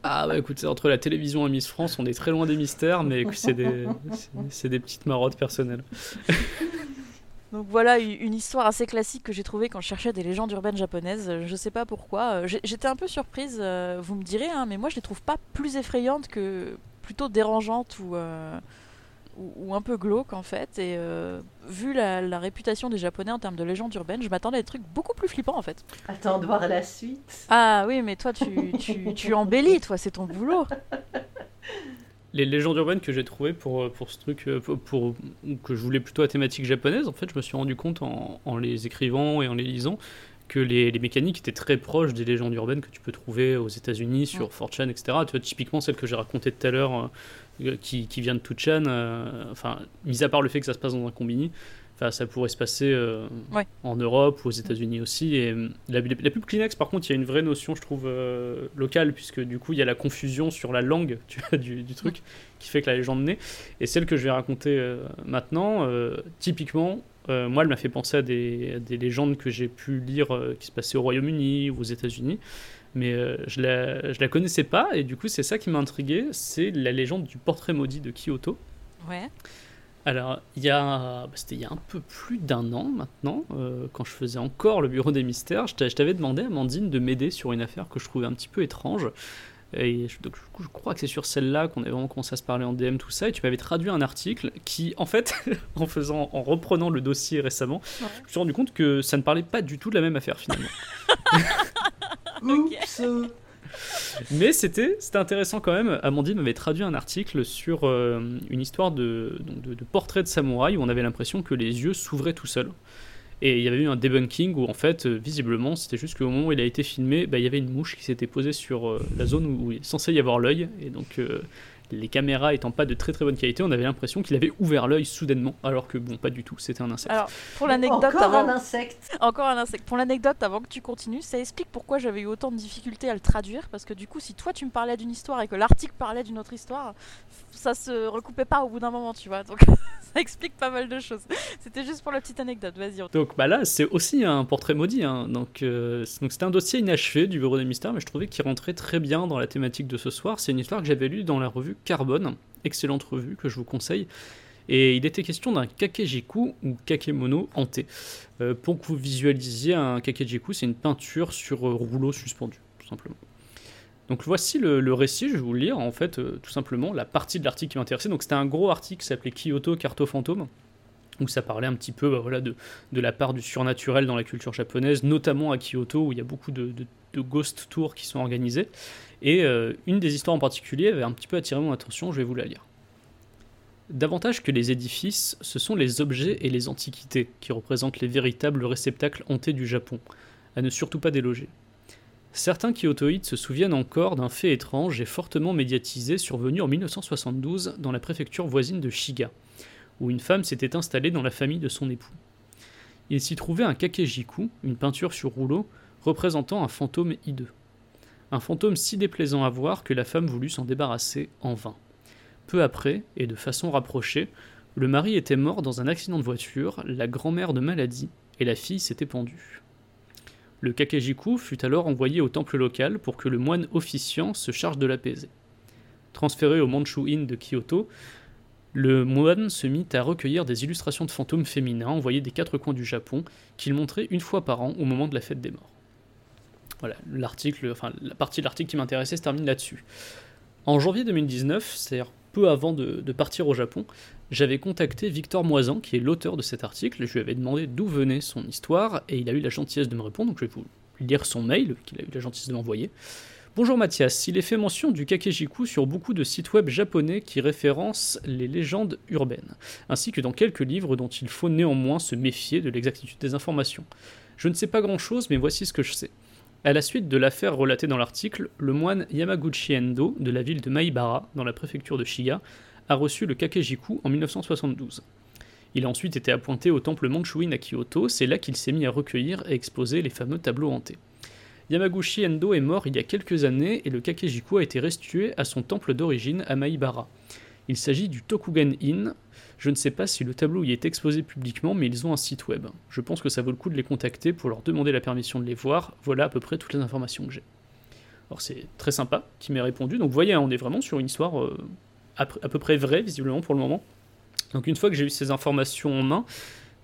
Ah bah écoute, entre la télévision et Miss France, on est très loin des mystères, mais c'est des petites marottes personnelles. Donc voilà une histoire assez classique que j'ai trouvée quand je cherchais des légendes urbaines japonaises. Je sais pas pourquoi. J'étais un peu surprise, vous me direz, hein, mais moi je les trouve pas plus effrayantes que plutôt dérangeantes ou un peu glauques en fait. Et vu la réputation des Japonais en termes de légendes urbaines, je m'attendais à des trucs beaucoup plus flippants en fait. Attends de voir la suite. Ah oui, mais toi tu embellis, toi, c'est ton boulot. les légendes urbaines que j'ai trouvées pour ce truc, pour, que je voulais plutôt à thématique japonaise, en fait, je me suis rendu compte en les écrivant et en les lisant que les mécaniques étaient très proches des légendes urbaines que tu peux trouver aux États-Unis sur 4chan, etc. Tu vois, typiquement celle que j'ai racontée tout à l'heure, qui vient de 2chan, enfin, mis à part le fait que ça se passe dans un combini, enfin, ça pourrait se passer en Europe ou aux États-Unis aussi. Et la pub Kleenex, par contre, il y a une vraie notion, je trouve, locale, puisque du coup, il y a la confusion sur la langue du truc qui fait que la légende naît. Et celle que je vais raconter maintenant, typiquement, moi, elle m'a fait penser à des légendes que j'ai pu lire qui se passaient au Royaume-Uni ou aux États-Unis. Mais je la connaissais pas, et du coup, c'est ça qui m'a intrigué. C'est la légende du portrait maudit de Kyoto. Ouais. Alors, c'était il y a un peu plus d'un an maintenant, quand je faisais encore le Bureau des Mystères, je t'avais demandé, Amandine, de m'aider sur une affaire que je trouvais un petit peu étrange. Et donc, du coup, je crois que c'est sur celle-là qu'on avait vraiment commencé à se parler en DM, tout ça. Et tu m'avais traduit un article qui, en fait, en reprenant le dossier récemment, je me suis rendu compte que ça ne parlait pas du tout de la même affaire, finalement. Oups. Mais c'était intéressant quand même. Amandine m'avait traduit un article sur une histoire de portrait de samouraï où on avait l'impression que les yeux s'ouvraient tout seuls. Et il y avait eu un debunking où en fait, visiblement, c'était juste qu'au moment où il a été filmé, il y avait une mouche qui s'était posée sur la zone où il est censé y avoir l'œil. Et donc, les caméras étant pas de très très bonne qualité, on avait l'impression qu'il avait ouvert l'œil soudainement. Alors que bon, pas du tout, c'était un insecte. Alors, pour l'anecdote, Encore un insecte. Pour l'anecdote, avant que tu continues, ça explique pourquoi j'avais eu autant de difficultés à le traduire. Parce que du coup, si toi tu me parlais d'une histoire et que l'article parlait d'une autre histoire, ça se recoupait pas au bout d'un moment, tu vois. Donc... ça explique pas mal de choses. C'était juste pour la petite anecdote, vas-y. Donc là, c'est aussi un portrait maudit. Hein. Donc c'était un dossier inachevé du Bureau des Mystères, mais je trouvais qu'il rentrait très bien dans la thématique de ce soir. C'est une histoire que j'avais lue dans la revue Carbone, excellente revue que je vous conseille. Et il était question d'un kakejiku ou kakemono hanté. Pour que vous visualisiez un kakejiku, c'est une peinture sur rouleau suspendu, tout simplement. Donc voici le récit, je vais vous le lire, en fait, tout simplement, la partie de l'article qui m'intéressait. Donc c'était un gros article qui s'appelait « Kyoto, carte aux fantômes », où ça parlait un petit peu de la part du surnaturel dans la culture japonaise, notamment à Kyoto, où il y a beaucoup de ghost tours qui sont organisés. Et une des histoires en particulier avait un petit peu attiré mon attention, je vais vous la lire. « Davantage que les édifices, ce sont les objets et les antiquités qui représentent les véritables réceptacles hantés du Japon, à ne surtout pas déloger. Certains kyotoïdes se souviennent encore d'un fait étrange et fortement médiatisé survenu en 1972 dans la préfecture voisine de Shiga, où une femme s'était installée dans la famille de son époux. Il s'y trouvait un kakejiku, une peinture sur rouleau, représentant un fantôme hideux. Un fantôme si déplaisant à voir que la femme voulut s'en débarrasser en vain. Peu après, et de façon rapprochée, le mari était mort dans un accident de voiture, la grand-mère de maladie, et la fille s'était pendue. Le kakejiku fut alors envoyé au temple local pour que le moine officiant se charge de l'apaiser. Transféré au Manshu-in de Kyoto, le moine se mit à recueillir des illustrations de fantômes féminins envoyés des quatre coins du Japon, qu'il montrait une fois par an au moment de la fête des morts. Voilà, la partie de l'article qui m'intéressait se termine là-dessus. En janvier 2019, c'est-à-dire peu avant de partir au Japon, j'avais contacté Victor Moisan, qui est l'auteur de cet article. Je lui avais demandé d'où venait son histoire, et il a eu la gentillesse de me répondre, donc je vais vous lire son mail, qu'il a eu la gentillesse de m'envoyer. « Bonjour Mathias, il est fait mention du kakejiku sur beaucoup de sites web japonais qui référencent les légendes urbaines, ainsi que dans quelques livres dont il faut néanmoins se méfier de l'exactitude des informations. Je ne sais pas grand-chose, mais voici ce que je sais. À la suite de l'affaire relatée dans l'article, le moine Yamaguchi Endo, de la ville de Maibara, dans la préfecture de Shiga, a reçu le kakejiku en 1972. Il a ensuite été appointé au temple Manshu-in à Kyoto, c'est là qu'il s'est mis à recueillir et exposer les fameux tableaux hantés. Yamaguchi Endo est mort il y a quelques années et le kakejiku a été restitué à son temple d'origine à Maibara. Il s'agit du Tokugen-in. Je ne sais pas si le tableau y est exposé publiquement, mais ils ont un site web. Je pense que ça vaut le coup de les contacter pour leur demander la permission de les voir. Voilà à peu près toutes les informations que j'ai. » Alors c'est très sympa qu'il m'ait répondu. Donc vous voyez, on est vraiment sur une histoire... à peu près vrai, visiblement, pour le moment. Donc une fois que j'ai eu ces informations en main,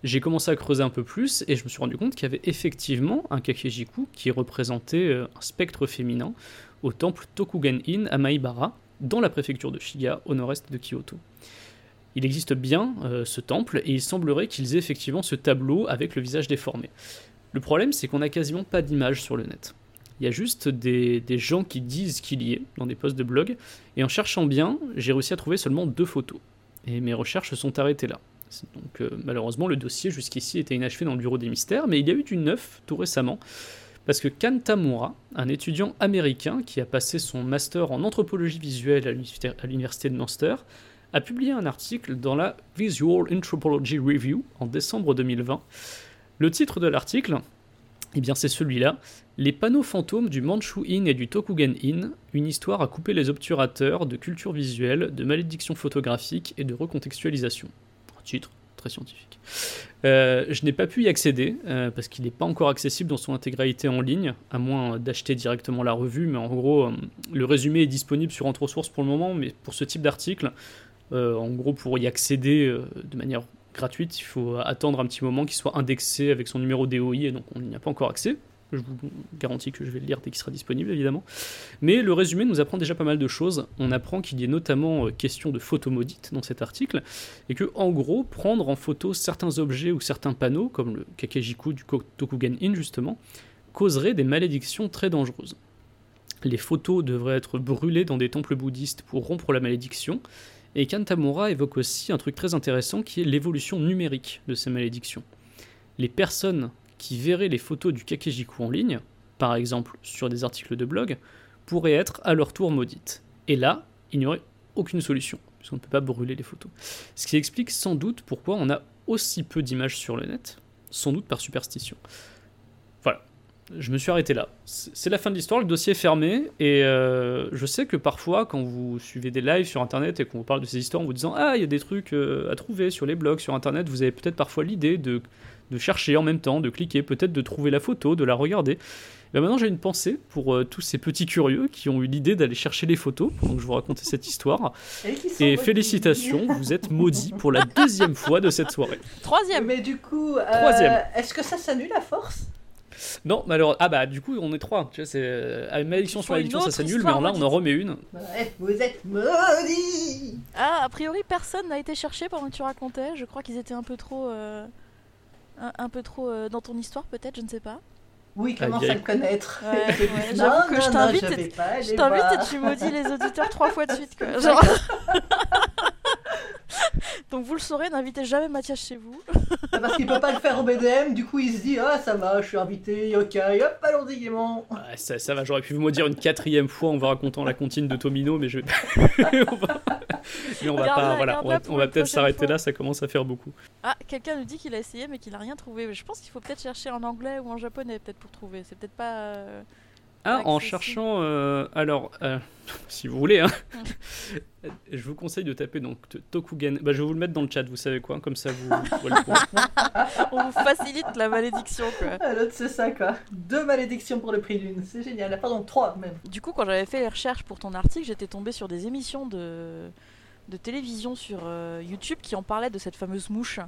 j'ai commencé à creuser un peu plus, et je me suis rendu compte qu'il y avait effectivement un kakejiku qui représentait un spectre féminin au temple Tokugen-in à Maibara, dans la préfecture de Shiga, au nord-est de Kyoto. Il existe bien, ce temple, et il semblerait qu'ils aient effectivement ce tableau avec le visage déformé. Le problème, c'est qu'on n'a quasiment pas d'image sur le net. Il y a juste des gens qui disent qu'il y est dans des posts de blog. Et en cherchant bien, j'ai réussi à trouver seulement 2 photos. Et mes recherches se sont arrêtées là. Donc malheureusement, le dossier jusqu'ici était inachevé dans le Bureau des Mystères, mais il y a eu du neuf tout récemment. Parce que Kantamura, un étudiant américain qui a passé son master en anthropologie visuelle à l'université de Munster, a publié un article dans la Visual Anthropology Review en décembre 2020. Le titre de l'article, eh bien c'est celui-là, « Les panneaux fantômes du Manshu-in et du Tokugen-in, une histoire à couper les obturateurs de culture visuelle, de malédiction photographique et de recontextualisation ». Un titre très scientifique. Je n'ai pas pu y accéder, parce qu'il n'est pas encore accessible dans son intégralité en ligne, à moins d'acheter directement la revue, mais en gros, le résumé est disponible sur Entre-Sources pour le moment, mais pour ce type d'article, en gros, pour y accéder de manière gratuite, il faut attendre un petit moment qu'il soit indexé avec son numéro DOI, et donc on n'y a pas encore accès. Je vous garantis que je vais le lire dès qu'il sera disponible, évidemment. Mais le résumé nous apprend déjà pas mal de choses. On apprend qu'il y est notamment question de photos maudites dans cet article, et que, en gros, prendre en photo certains objets ou certains panneaux, comme le kakejiku du Tokugen-in, justement, causerait des malédictions très dangereuses. Les photos devraient être brûlées dans des temples bouddhistes pour rompre la malédiction, et Kantamura évoque aussi un truc très intéressant qui est l'évolution numérique de ces malédictions. Les personnes qui verraient les photos du kakejiku en ligne, par exemple sur des articles de blog, pourraient être à leur tour maudites. Et là, il n'y aurait aucune solution, puisqu'on ne peut pas brûler les photos. Ce qui explique sans doute pourquoi on a aussi peu d'images sur le net, sans doute par superstition. Voilà, je me suis arrêté là. C'est la fin de l'histoire, le dossier est fermé, et je sais que parfois, quand vous suivez des lives sur internet et qu'on vous parle de ces histoires en vous disant « Ah, il y a des trucs à trouver sur les blogs, sur internet », vous avez peut-être parfois l'idée de chercher en même temps, de cliquer, peut-être de trouver la photo, de la regarder. Et maintenant j'ai une pensée pour tous ces petits curieux qui ont eu l'idée d'aller chercher les photos pendant que je vous racontais cette histoire. Et félicitations, vous êtes maudits pour la 2e fois de cette soirée. 3e. Mais du coup, est-ce que ça s'annule à force ? Non, mais alors, du coup on est 3. Tu vois, c'est malédiction sur malédiction, ça s'annule, mais là on en remet une. Bref, vous êtes maudits. Ah, a priori personne n'a été cherché pendant que tu racontais. Je crois qu'ils étaient un peu trop dans ton histoire, peut-être, je ne sais pas. Oui, commence à le connaître. Ouais, j'avoue que je t'invite et tu maudis les auditeurs 3 fois de suite. Quoi. Genre... Donc vous le saurez, n'invitez jamais Mathias chez vous. Parce qu'il ne peut pas le faire au BDM, du coup il se dit « Ah ça va, je suis invité, Yōkai, hop, allons-y gaiement !» Ça va, j'aurais pu vous maudire une 4e fois en vous racontant la comptine de Tomino, mais je on va peut-être s'arrêter fois. Là, ça commence à faire beaucoup. Ah, quelqu'un nous dit qu'il a essayé mais qu'il n'a rien trouvé. Je pense qu'il faut peut-être chercher en anglais ou en japonais peut-être pour trouver. C'est peut-être pas... en cherchant... si vous voulez, hein, je vous conseille de taper donc Tokugen. Je vais vous le mettre dans le chat, vous savez quoi, comme ça vous... On vous facilite la malédiction, quoi. L'autre, c'est ça, quoi. 2 malédictions pour le prix d'une, c'est génial. Pardon, 3, même. Du coup, quand j'avais fait les recherches pour ton article, j'étais tombée sur des émissions de télévision sur YouTube qui en parlait de cette fameuse mouche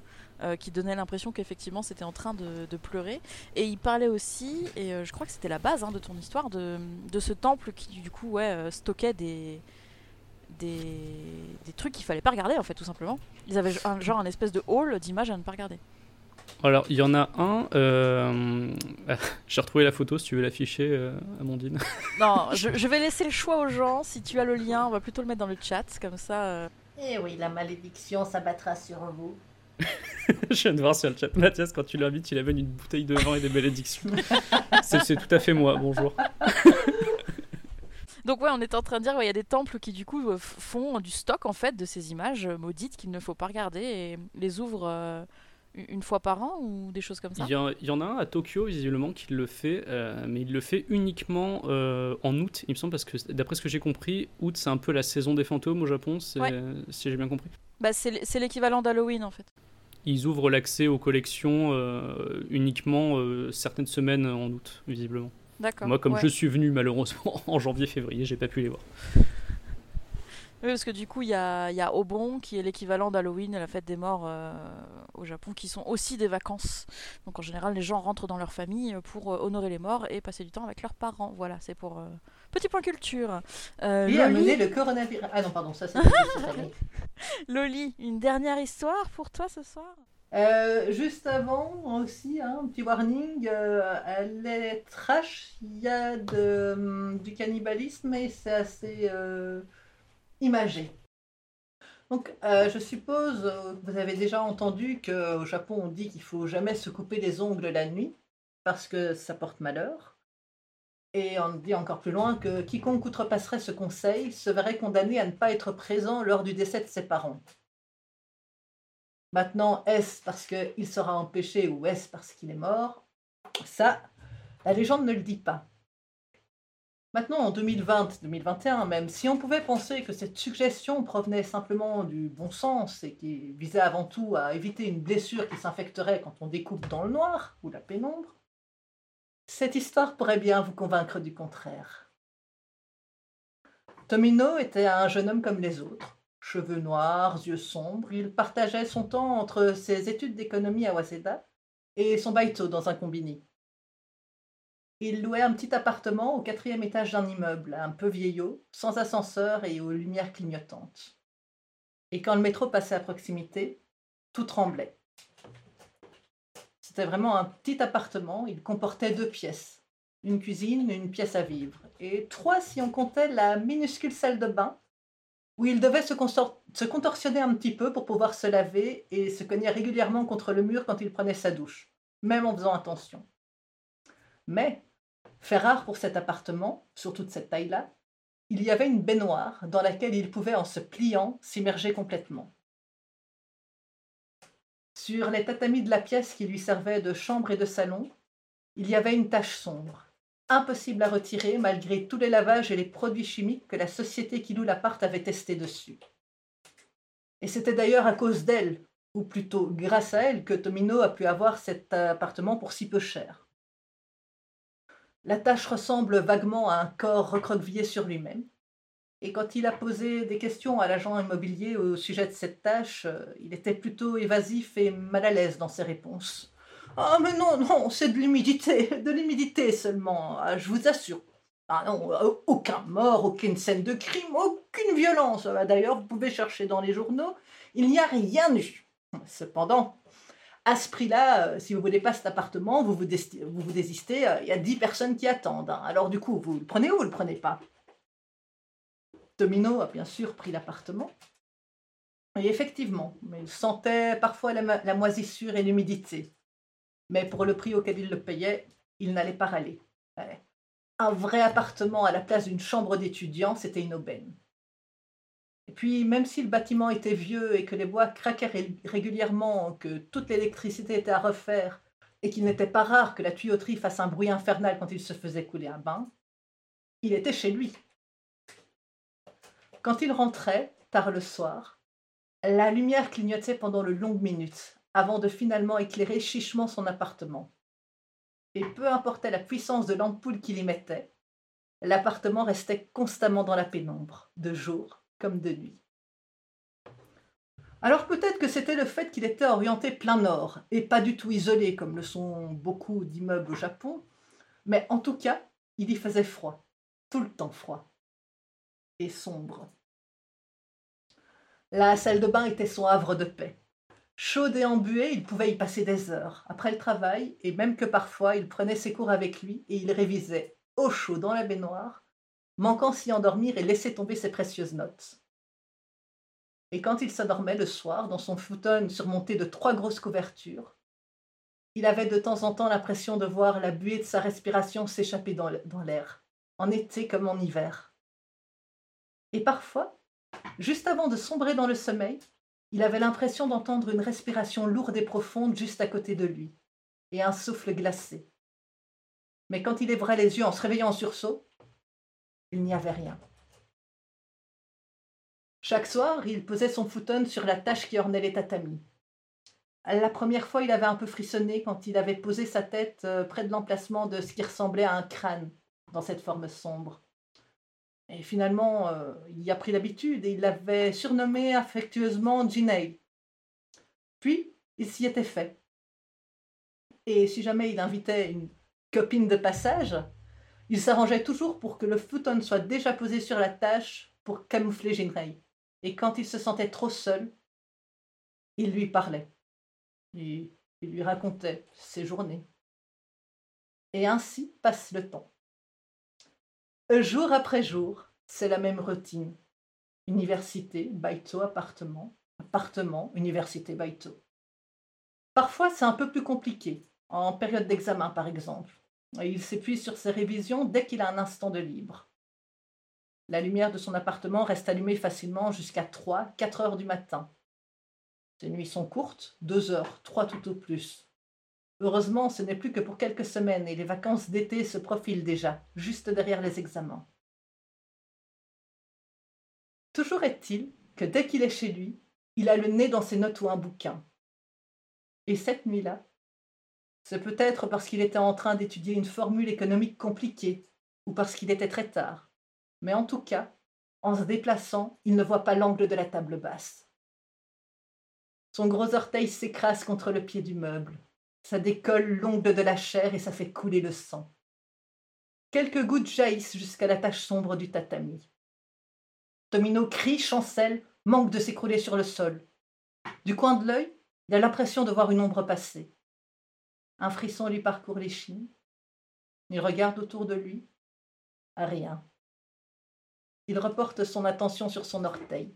qui donnait l'impression qu'effectivement c'était en train de pleurer, et il parlait aussi, et je crois que c'était la base de ton histoire, de ce temple qui du coup stockait des trucs qu'il fallait pas regarder en fait, tout simplement. Ils avaient un espèce de hall d'images à ne pas regarder. Alors il y en a un, j'ai retrouvé la photo si tu veux l'afficher, Amandine. Non, je vais laisser le choix aux gens, si tu as le lien on va plutôt le mettre dans le chat, comme ça... Eh oui, la malédiction s'abattra sur vous. Je viens de voir sur le chat, Mathias quand tu l'invites il amène une bouteille de vin et des malédictions. C'est tout à fait moi, bonjour. Donc ouais, on était en train de dire, y a des temples qui du coup font du stock en fait de ces images maudites qu'il ne faut pas regarder et les ouvrent... une fois par an ou des choses comme ça ? Il y en a un à Tokyo visiblement qui le fait, mais il le fait uniquement en août, il me semble, parce que d'après ce que j'ai compris, août c'est un peu la saison des fantômes au Japon, si j'ai bien compris. C'est l'équivalent d'Halloween en fait. Ils ouvrent l'accès aux collections uniquement certaines semaines en août, visiblement. D'accord. Moi, comme je suis venu malheureusement en janvier-février, j'ai pas pu les voir. Oui, parce que du coup, il y a Obon, qui est l'équivalent d'Halloween et la fête des morts au Japon, qui sont aussi des vacances. Donc en général, les gens rentrent dans leur famille pour honorer les morts et passer du temps avec leurs parents. Voilà, c'est pour... Petit point culture. Et amener le coronavirus. Ah non, pardon, ça c'est... Lolly, une dernière histoire pour toi ce soir ? Juste avant, aussi, hein, un petit warning, elle est trash, il y a du cannibalisme et c'est assez imagé. Donc, je suppose que vous avez déjà entendu qu'au Japon, on dit qu'il ne faut jamais se couper les ongles la nuit, parce que ça porte malheur. Et on dit encore plus loin que quiconque outrepasserait ce conseil se verrait condamné à ne pas être présent lors du décès de ses parents. Maintenant, est-ce parce qu'il sera empêché ou est-ce parce qu'il est mort? Ça, la légende ne le dit pas. Maintenant, en 2020, 2021 même, si on pouvait penser que cette suggestion provenait simplement du bon sens et qui visait avant tout à éviter une blessure qui s'infecterait quand on découpe dans le noir ou la pénombre, cette histoire pourrait bien vous convaincre du contraire. Tomino était un jeune homme comme les autres. Cheveux noirs, yeux sombres, il partageait son temps entre ses études d'économie à Waseda et son baito dans un combini. Il louait un petit appartement au 4e étage d'un immeuble, un peu vieillot, sans ascenseur et aux lumières clignotantes. Et quand le métro passait à proximité, tout tremblait. C'était vraiment un petit appartement, il comportait 2 pièces, une cuisine, une pièce à vivre, et 3 si on comptait la minuscule salle de bain, où il devait se contorsionner un petit peu pour pouvoir se laver et se cogner régulièrement contre le mur quand il prenait sa douche, même en faisant attention. Mais, fait rare pour cet appartement, surtout de cette taille-là, il y avait une baignoire dans laquelle il pouvait, en se pliant, s'immerger complètement. Sur les tatamis de la pièce qui lui servait de chambre et de salon, il y avait une tache sombre, impossible à retirer malgré tous les lavages et les produits chimiques que la société qui loue l'appart avait testés dessus. Et c'était d'ailleurs à cause d'elle, ou plutôt grâce à elle, que Tomino a pu avoir cet appartement pour si peu cher. La tâche ressemble vaguement à un corps recroquevillé sur lui-même. Et quand il a posé des questions à l'agent immobilier au sujet de cette tâche, il était plutôt évasif et mal à l'aise dans ses réponses. « Ah mais non, non, c'est de l'humidité seulement, je vous assure. Ah non, aucun mort, aucune scène de crime, aucune violence. D'ailleurs, vous pouvez chercher dans les journaux, il n'y a rien eu. Cependant... à ce prix-là, si vous ne voulez pas cet appartement, vous désistez, il y a 10 personnes qui attendent. Hein. Alors du coup, vous le prenez ou vous ne le prenez pas? » Tomino a bien sûr pris l'appartement. Et effectivement, il sentait parfois la moisissure et l'humidité. Mais pour le prix auquel il le payait, il n'allait pas râler. Ouais. Un vrai appartement à la place d'une chambre d'étudiant, c'était une aubaine. Et puis, même si le bâtiment était vieux et que les bois craquaient régulièrement, que toute l'électricité était à refaire et qu'il n'était pas rare que la tuyauterie fasse un bruit infernal quand il se faisait couler un bain, il était chez lui. Quand il rentrait, tard le soir, la lumière clignotait pendant de longues minutes avant de finalement éclairer chichement son appartement. Et peu importait la puissance de l'ampoule qu'il y mettait, l'appartement restait constamment dans la pénombre, de jour comme de nuit. Alors peut-être que c'était le fait qu'il était orienté plein nord, et pas du tout isolé comme le sont beaucoup d'immeubles au Japon, mais en tout cas, il y faisait froid, tout le temps froid, et sombre. La salle de bain était son havre de paix. Chaude et embuée, il pouvait y passer des heures, après le travail, et même que parfois, il prenait ses cours avec lui, et il révisait, au chaud dans la baignoire, manquant s'y endormir et laisser tomber ses précieuses notes. Et quand il s'endormait le soir, dans son futon surmonté de 3 grosses couvertures, il avait de temps en temps l'impression de voir la buée de sa respiration s'échapper dans l'air, en été comme en hiver. Et parfois, juste avant de sombrer dans le sommeil, il avait l'impression d'entendre une respiration lourde et profonde juste à côté de lui, et un souffle glacé. Mais quand il lèverait les yeux en se réveillant en sursaut, il n'y avait rien. Chaque soir, il posait son futon sur la tache qui ornait les tatamis. La première fois, il avait un peu frissonné quand il avait posé sa tête près de l'emplacement de ce qui ressemblait à un crâne dans cette forme sombre. Et finalement, il y a pris l'habitude et il l'avait surnommé affectueusement Jinhei. Puis, il s'y était fait. Et si jamais il invitait une copine de passage, il s'arrangeait toujours pour que le futon soit déjà posé sur la tâche pour camoufler Jinhei. Et quand il se sentait trop seul, il lui parlait. qui lui racontait ses journées. Et ainsi passe le temps. Jour après jour, c'est la même routine. Université, baito, appartement, appartement, université, baito. Parfois, c'est un peu plus compliqué, en période d'examen par exemple. Il s'épuise sur ses révisions dès qu'il a un instant de libre. La lumière de son appartement reste allumée facilement jusqu'à 3-4 heures du matin. Ces nuits sont courtes, 2 heures, 3 tout au plus. Heureusement, ce n'est plus que pour quelques semaines et les vacances d'été se profilent déjà, juste derrière les examens. Toujours est-il que dès qu'il est chez lui, il a le nez dans ses notes ou un bouquin. Et cette nuit-là, c'est peut-être parce qu'il était en train d'étudier une formule économique compliquée ou parce qu'il était très tard. Mais en tout cas, en se déplaçant, il ne voit pas l'angle de la table basse. Son gros orteil s'écrase contre le pied du meuble. Ça décolle l'ongle de la chair et ça fait couler le sang. Quelques gouttes jaillissent jusqu'à la tache sombre du tatami. Tomino crie, chancelle, manque de s'écrouler sur le sol. Du coin de l'œil, il a l'impression de voir une ombre passer. Un frisson lui parcourt l'échine. Il regarde autour de lui. Rien. Il reporte son attention sur son orteil.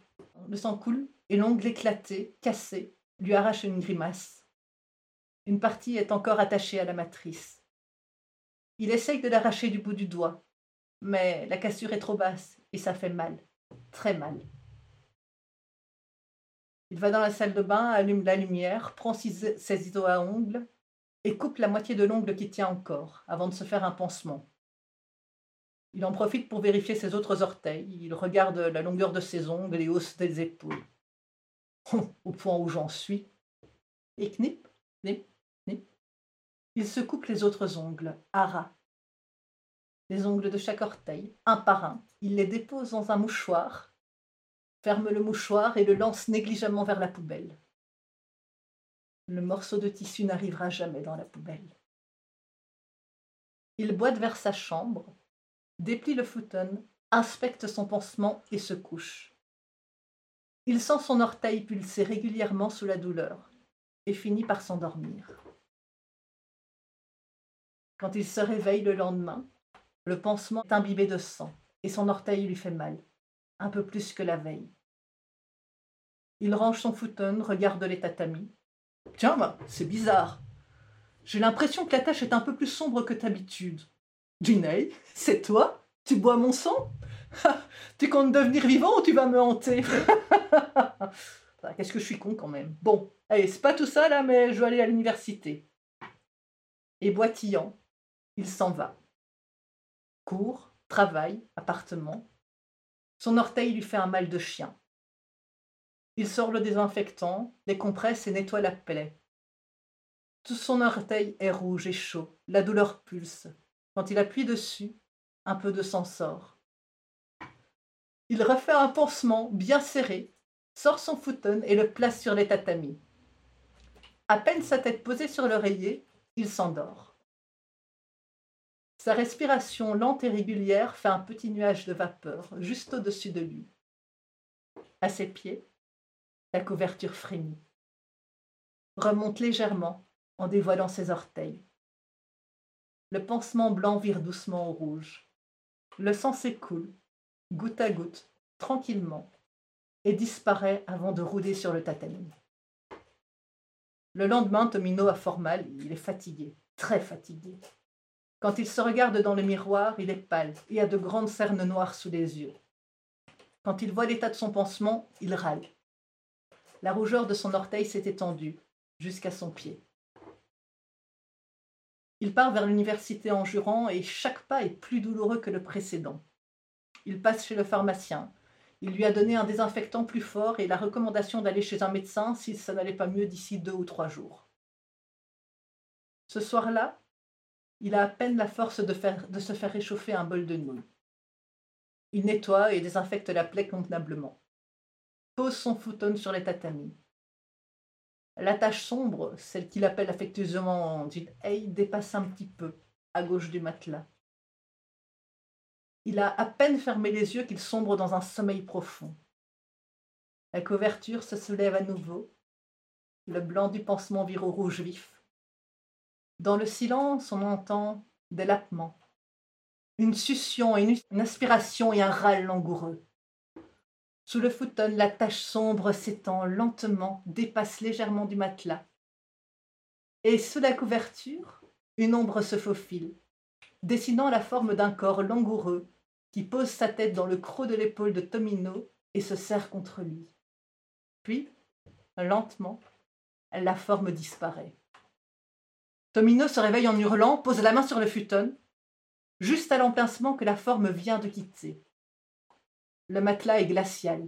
Le sang coule et l'ongle éclaté, cassé, lui arrache une grimace. Une partie est encore attachée à la matrice. Il essaye de l'arracher du bout du doigt, mais la cassure est trop basse et ça fait mal, très mal. Il va dans la salle de bain, allume la lumière, prend ses ciseaux à ongles et coupe la moitié de l'ongle qui tient encore avant de se faire un pansement. Il en profite pour vérifier ses autres orteils. Il regarde la longueur de ses ongles et hausse des épaules. Au point où j'en suis. Et knip, knip, knip. Il se coupe les autres ongles, à ras. Les ongles de chaque orteil, un par un. Il les dépose dans un mouchoir, ferme le mouchoir et le lance négligemment vers la poubelle. Le morceau de tissu n'arrivera jamais dans la poubelle. Il boite vers sa chambre. Déplie le futon, inspecte son pansement et se couche. Il sent son orteil pulser régulièrement sous la douleur et finit par s'endormir. Quand il se réveille le lendemain, le pansement est imbibé de sang et son orteil lui fait mal, un peu plus que la veille. Il range son futon, regarde les tatamis. « Tiens, bah, c'est bizarre. J'ai l'impression que la tâche est un peu plus sombre que d'habitude. » « Jinhei, c'est toi? Tu bois mon sang? Tu comptes devenir vivant ou tu vas me hanter? » Qu'est-ce que je suis con quand même. Bon, allez, c'est pas tout ça là, mais je vais aller à l'université. Et boitillant, il s'en va. Cours, travail, appartement. Son orteil lui fait un mal de chien. Il sort le désinfectant, décompresse et nettoie la plaie. Tout son orteil est rouge et chaud, la douleur pulse. Quand il appuie dessus, un peu de sang sort. Il refait un pansement bien serré, sort son futon et le place sur les tatamis. À peine sa tête posée sur l'oreiller, il s'endort. Sa respiration lente et régulière fait un petit nuage de vapeur juste au-dessus de lui. À ses pieds, la couverture frémit. Remonte légèrement en dévoilant ses orteils. Le pansement blanc vire doucement au rouge. Le sang s'écoule, goutte à goutte, tranquillement, et disparaît avant de rouler sur le tatami. Le lendemain, Tomino a fort mal, il est fatigué, très fatigué. Quand il se regarde dans le miroir, il est pâle et a de grandes cernes noires sous les yeux. Quand il voit l'état de son pansement, il râle. La rougeur de son orteil s'est étendue jusqu'à son pied. Il part vers l'université en jurant et chaque pas est plus douloureux que le précédent. Il passe chez le pharmacien. Il lui a donné un désinfectant plus fort et la recommandation d'aller chez un médecin si ça n'allait pas mieux d'ici 2 ou 3 jours. Ce soir-là, il a à peine la force de se faire réchauffer un bol de nouilles. Il nettoie et désinfecte la plaie convenablement. Pose son futon sur les tatamis. La tache sombre, celle qu'il appelle affectueusement Jinhei, dépasse un petit peu, à gauche du matelas. Il a à peine fermé les yeux qu'il sombre dans un sommeil profond. La couverture se soulève à nouveau. le blanc du pansement vire au rouge vif. Dans le silence, on entend des lapements, une succion, une aspiration et un râle langoureux. Sous le futon, la tache sombre s'étend lentement, dépasse légèrement du matelas. Et sous la couverture, une ombre se faufile, dessinant la forme d'un corps langoureux qui pose sa tête dans le creux de l'épaule de Tomino et se serre contre lui. Puis, lentement, la forme disparaît. Tomino se réveille en hurlant, pose la main sur le futon, juste à l'empincement que la forme vient de quitter. Le matelas est glacial.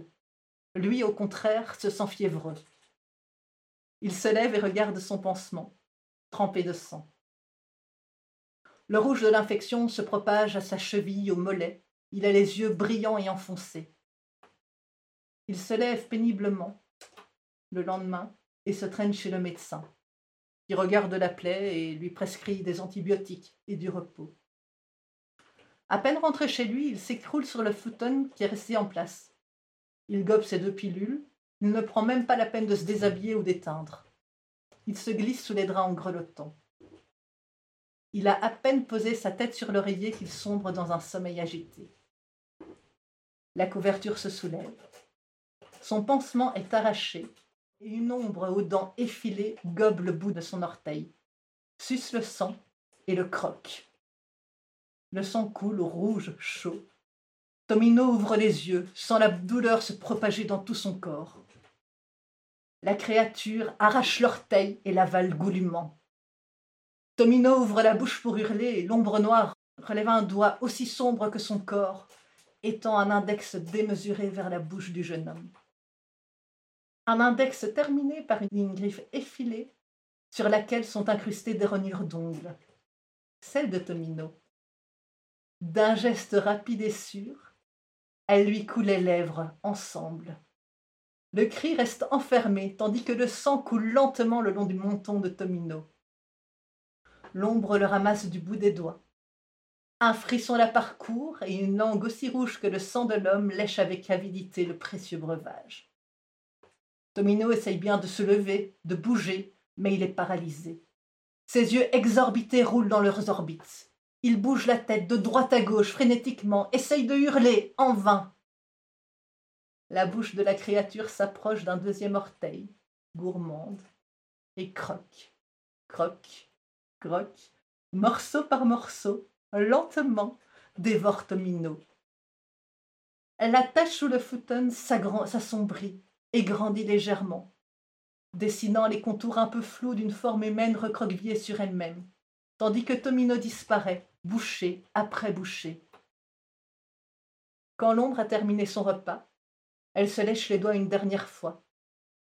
Lui, au contraire, se sent fiévreux. Il se lève et regarde son pansement, trempé de sang. Le rouge de l'infection se propage à sa cheville, au mollet. Il a les yeux brillants et enfoncés. Il se lève péniblement le lendemain et se traîne chez le médecin, qui regarde la plaie et lui prescrit des antibiotiques et du repos. À peine rentré chez lui, il s'écroule sur le futon qui est resté en place. Il gobe ses deux pilules, il ne prend même pas la peine de se déshabiller ou d'éteindre. Il se glisse sous les draps en grelottant. Il a à peine posé sa tête sur l'oreiller qu'il sombre dans un sommeil agité. La couverture se soulève. Son pansement est arraché et une ombre aux dents effilées gobe le bout de son orteil, suce le sang et le croque. Le sang coule au rouge chaud. Tomino ouvre les yeux, sent la douleur se propager dans tout son corps. La créature arrache l'orteil et l'avale goulûment. Tomino ouvre la bouche pour hurler et l'ombre noire relève un doigt aussi sombre que son corps, étend un index démesuré vers la bouche du jeune homme. Un index terminé par une griffe effilée sur laquelle sont incrustées des rainures d'ongles. Celle de Tomino. D'un geste rapide et sûr, elle lui coule les lèvres ensemble. Le cri reste enfermé, tandis que le sang coule lentement le long du menton de Tomino. L'ombre le ramasse du bout des doigts. Un frisson la parcourt et une langue aussi rouge que le sang de l'homme lèche avec avidité le précieux breuvage. Tomino essaye bien de se lever, de bouger, mais il est paralysé. Ses yeux exorbités roulent dans leurs orbites. Il bouge la tête de droite à gauche frénétiquement, essaye de hurler, en vain. La bouche de la créature s'approche d'un deuxième orteil, gourmande, et croque, croque, croque, morceau par morceau, lentement, dévore Tomino. La tache sous le futon s'assombrit et grandit légèrement, dessinant les contours un peu flous d'une forme humaine recroquevillée sur elle-même, tandis que Tomino disparaît, bouchée après bouchée. Quand l'ombre a terminé son repas, elle se lèche les doigts une dernière fois,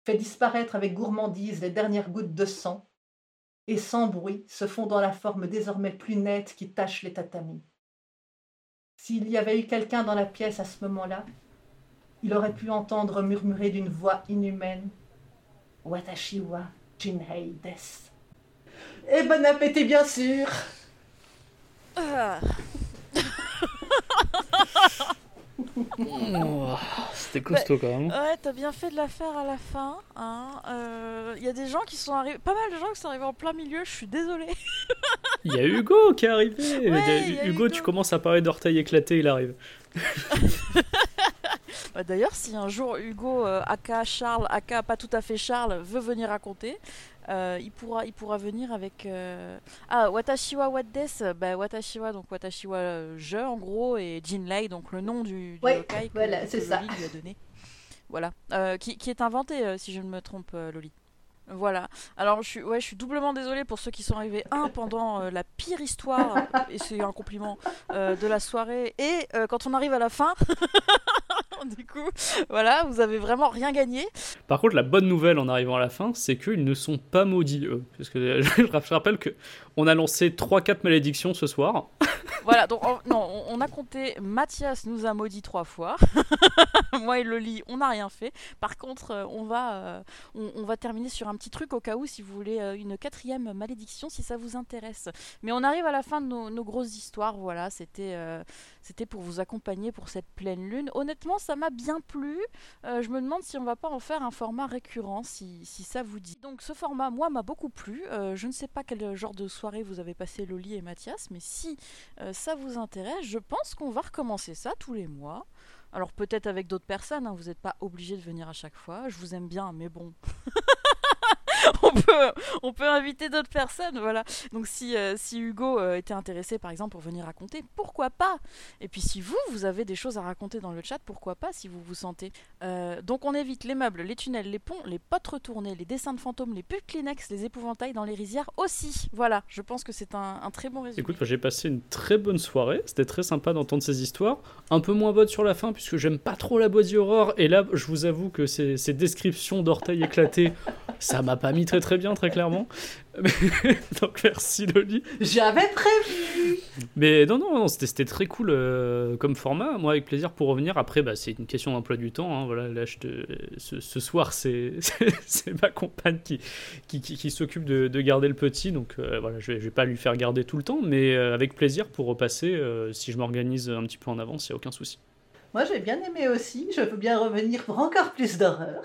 fait disparaître avec gourmandise les dernières gouttes de sang, et sans bruit se fond dans la forme désormais plus nette qui tache les tatamis. S'il y avait eu quelqu'un dans la pièce à ce moment-là, il aurait pu entendre murmurer d'une voix inhumaine « Watashiwa, Jinhei desu ». Et bon appétit, bien sûr. C'était costaud quand même. Ouais, t'as bien fait de la faire à la fin. Hein. Y a des gens qui sont arrivés, pas mal de gens qui sont arrivés en plein milieu. Je suis désolée. Il y a Hugo qui est arrivé. Ouais, Hugo, tu commences à parler d'orteil éclaté, il arrive. D'ailleurs, si un jour Hugo, aka Charles, aka pas tout à fait Charles, veut venir raconter, il pourra venir avec... Watashiwa Wat Des, Watashiwa, donc Watashiwa je, en gros, et Jinhei, donc le nom du Yōkai que Lolly lui a donné. Voilà, qui est inventé, si je ne me trompe, Lolly. Voilà. Alors je suis doublement désolée pour ceux qui sont arrivés pendant la pire histoire, et c'est un compliment, de la soirée, et quand on arrive à la fin, du coup, voilà, vous avez vraiment rien gagné. Par contre, la bonne nouvelle en arrivant à la fin, c'est qu'ils ne sont pas maudits eux, parce que je rappelle que on a lancé 3-4 malédictions ce soir. Voilà, donc on a compté, Mathias nous a maudit 3 fois. Moi et Lolly, on n'a rien fait. Par contre, on va terminer sur un petit truc au cas où, si vous voulez une 4e malédiction, si ça vous intéresse. Mais on arrive à la fin de nos grosses histoires. Voilà, c'était pour vous accompagner pour cette pleine lune. Honnêtement, ça m'a bien plu. Je me demande si on va pas en faire un format récurrent, si ça vous dit. Donc ce format, moi, m'a beaucoup plu. Je ne sais pas quel genre de soirée vous avez passé, Lolly et Mathias, mais si ça vous intéresse, je pense qu'on va recommencer ça tous les mois. Alors peut-être avec d'autres personnes, hein, vous n'êtes pas obligés de venir à chaque fois. Je vous aime bien, mais bon... On peut inviter d'autres personnes, voilà. Donc si Hugo était intéressé, par exemple, pour venir raconter, pourquoi pas? Et puis si vous avez des choses à raconter dans le chat, pourquoi pas, si vous vous sentez. Donc on évite les meubles, les tunnels, les ponts, les potes retournés, les dessins de fantômes, les pulls Kleenex, les épouvantails dans les rizières aussi. Voilà, je pense que c'est un très bon résumé. Écoute, j'ai passé une très bonne soirée, c'était très sympa d'entendre ces histoires. Un peu moins bonne sur la fin, puisque j'aime pas trop la boîte d'aurore, et là, je vous avoue que ces descriptions d'orteils éclatés, ça m'a pas mis très bien, très clairement. Donc merci Loli. J'avais prévu. Mais non, c'était très cool comme format. Moi, avec plaisir pour revenir. Après, c'est une question d'emploi du temps. Hein. Voilà, là, ce soir, c'est ma compagne qui s'occupe de garder le petit. Donc voilà, je vais pas lui faire garder tout le temps, mais avec plaisir pour repasser si je m'organise un petit peu en avance, il n'y a aucun souci. Moi, j'ai bien aimé aussi. Je veux bien revenir pour encore plus d'horreur.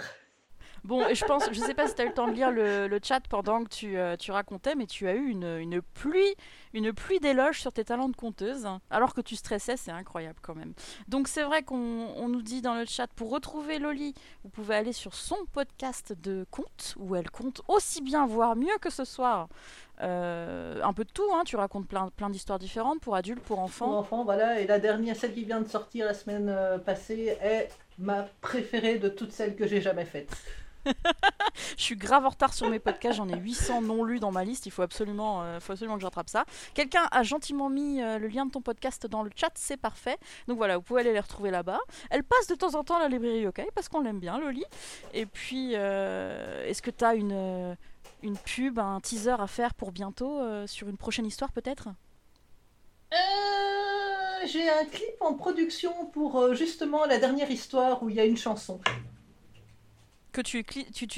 Bon, et je sais pas si tu as eu le temps de lire le chat pendant que tu racontais, mais tu as eu une pluie d'éloges sur tes talents de conteuse, hein, alors que tu stressais, c'est incroyable quand même. Donc c'est vrai qu'on nous dit dans le chat, pour retrouver Lolly, vous pouvez aller sur son podcast de contes, où elle conte aussi bien, voire mieux que ce soir. Un peu de tout, hein, tu racontes plein d'histoires différentes, pour adultes, pour enfants. Pour enfants, voilà, et la dernière, celle qui vient de sortir la semaine passée, est ma préférée de toutes celles que j'ai jamais faites. Je suis grave en retard sur mes podcasts, j'en ai 800 non lus dans ma liste, il faut absolument que je rattrape ça. Quelqu'un a gentiment mis le lien de ton podcast dans le chat, c'est parfait. Donc voilà, vous pouvez aller les retrouver là-bas. Elle passe de temps en temps à la librairie Yokai parce qu'on l'aime bien, Loli. Et puis, est-ce que tu as une pub, un teaser à faire pour bientôt sur une prochaine histoire peut-être ? J'ai un clip en production pour justement la dernière histoire où il y a une chanson. Que tu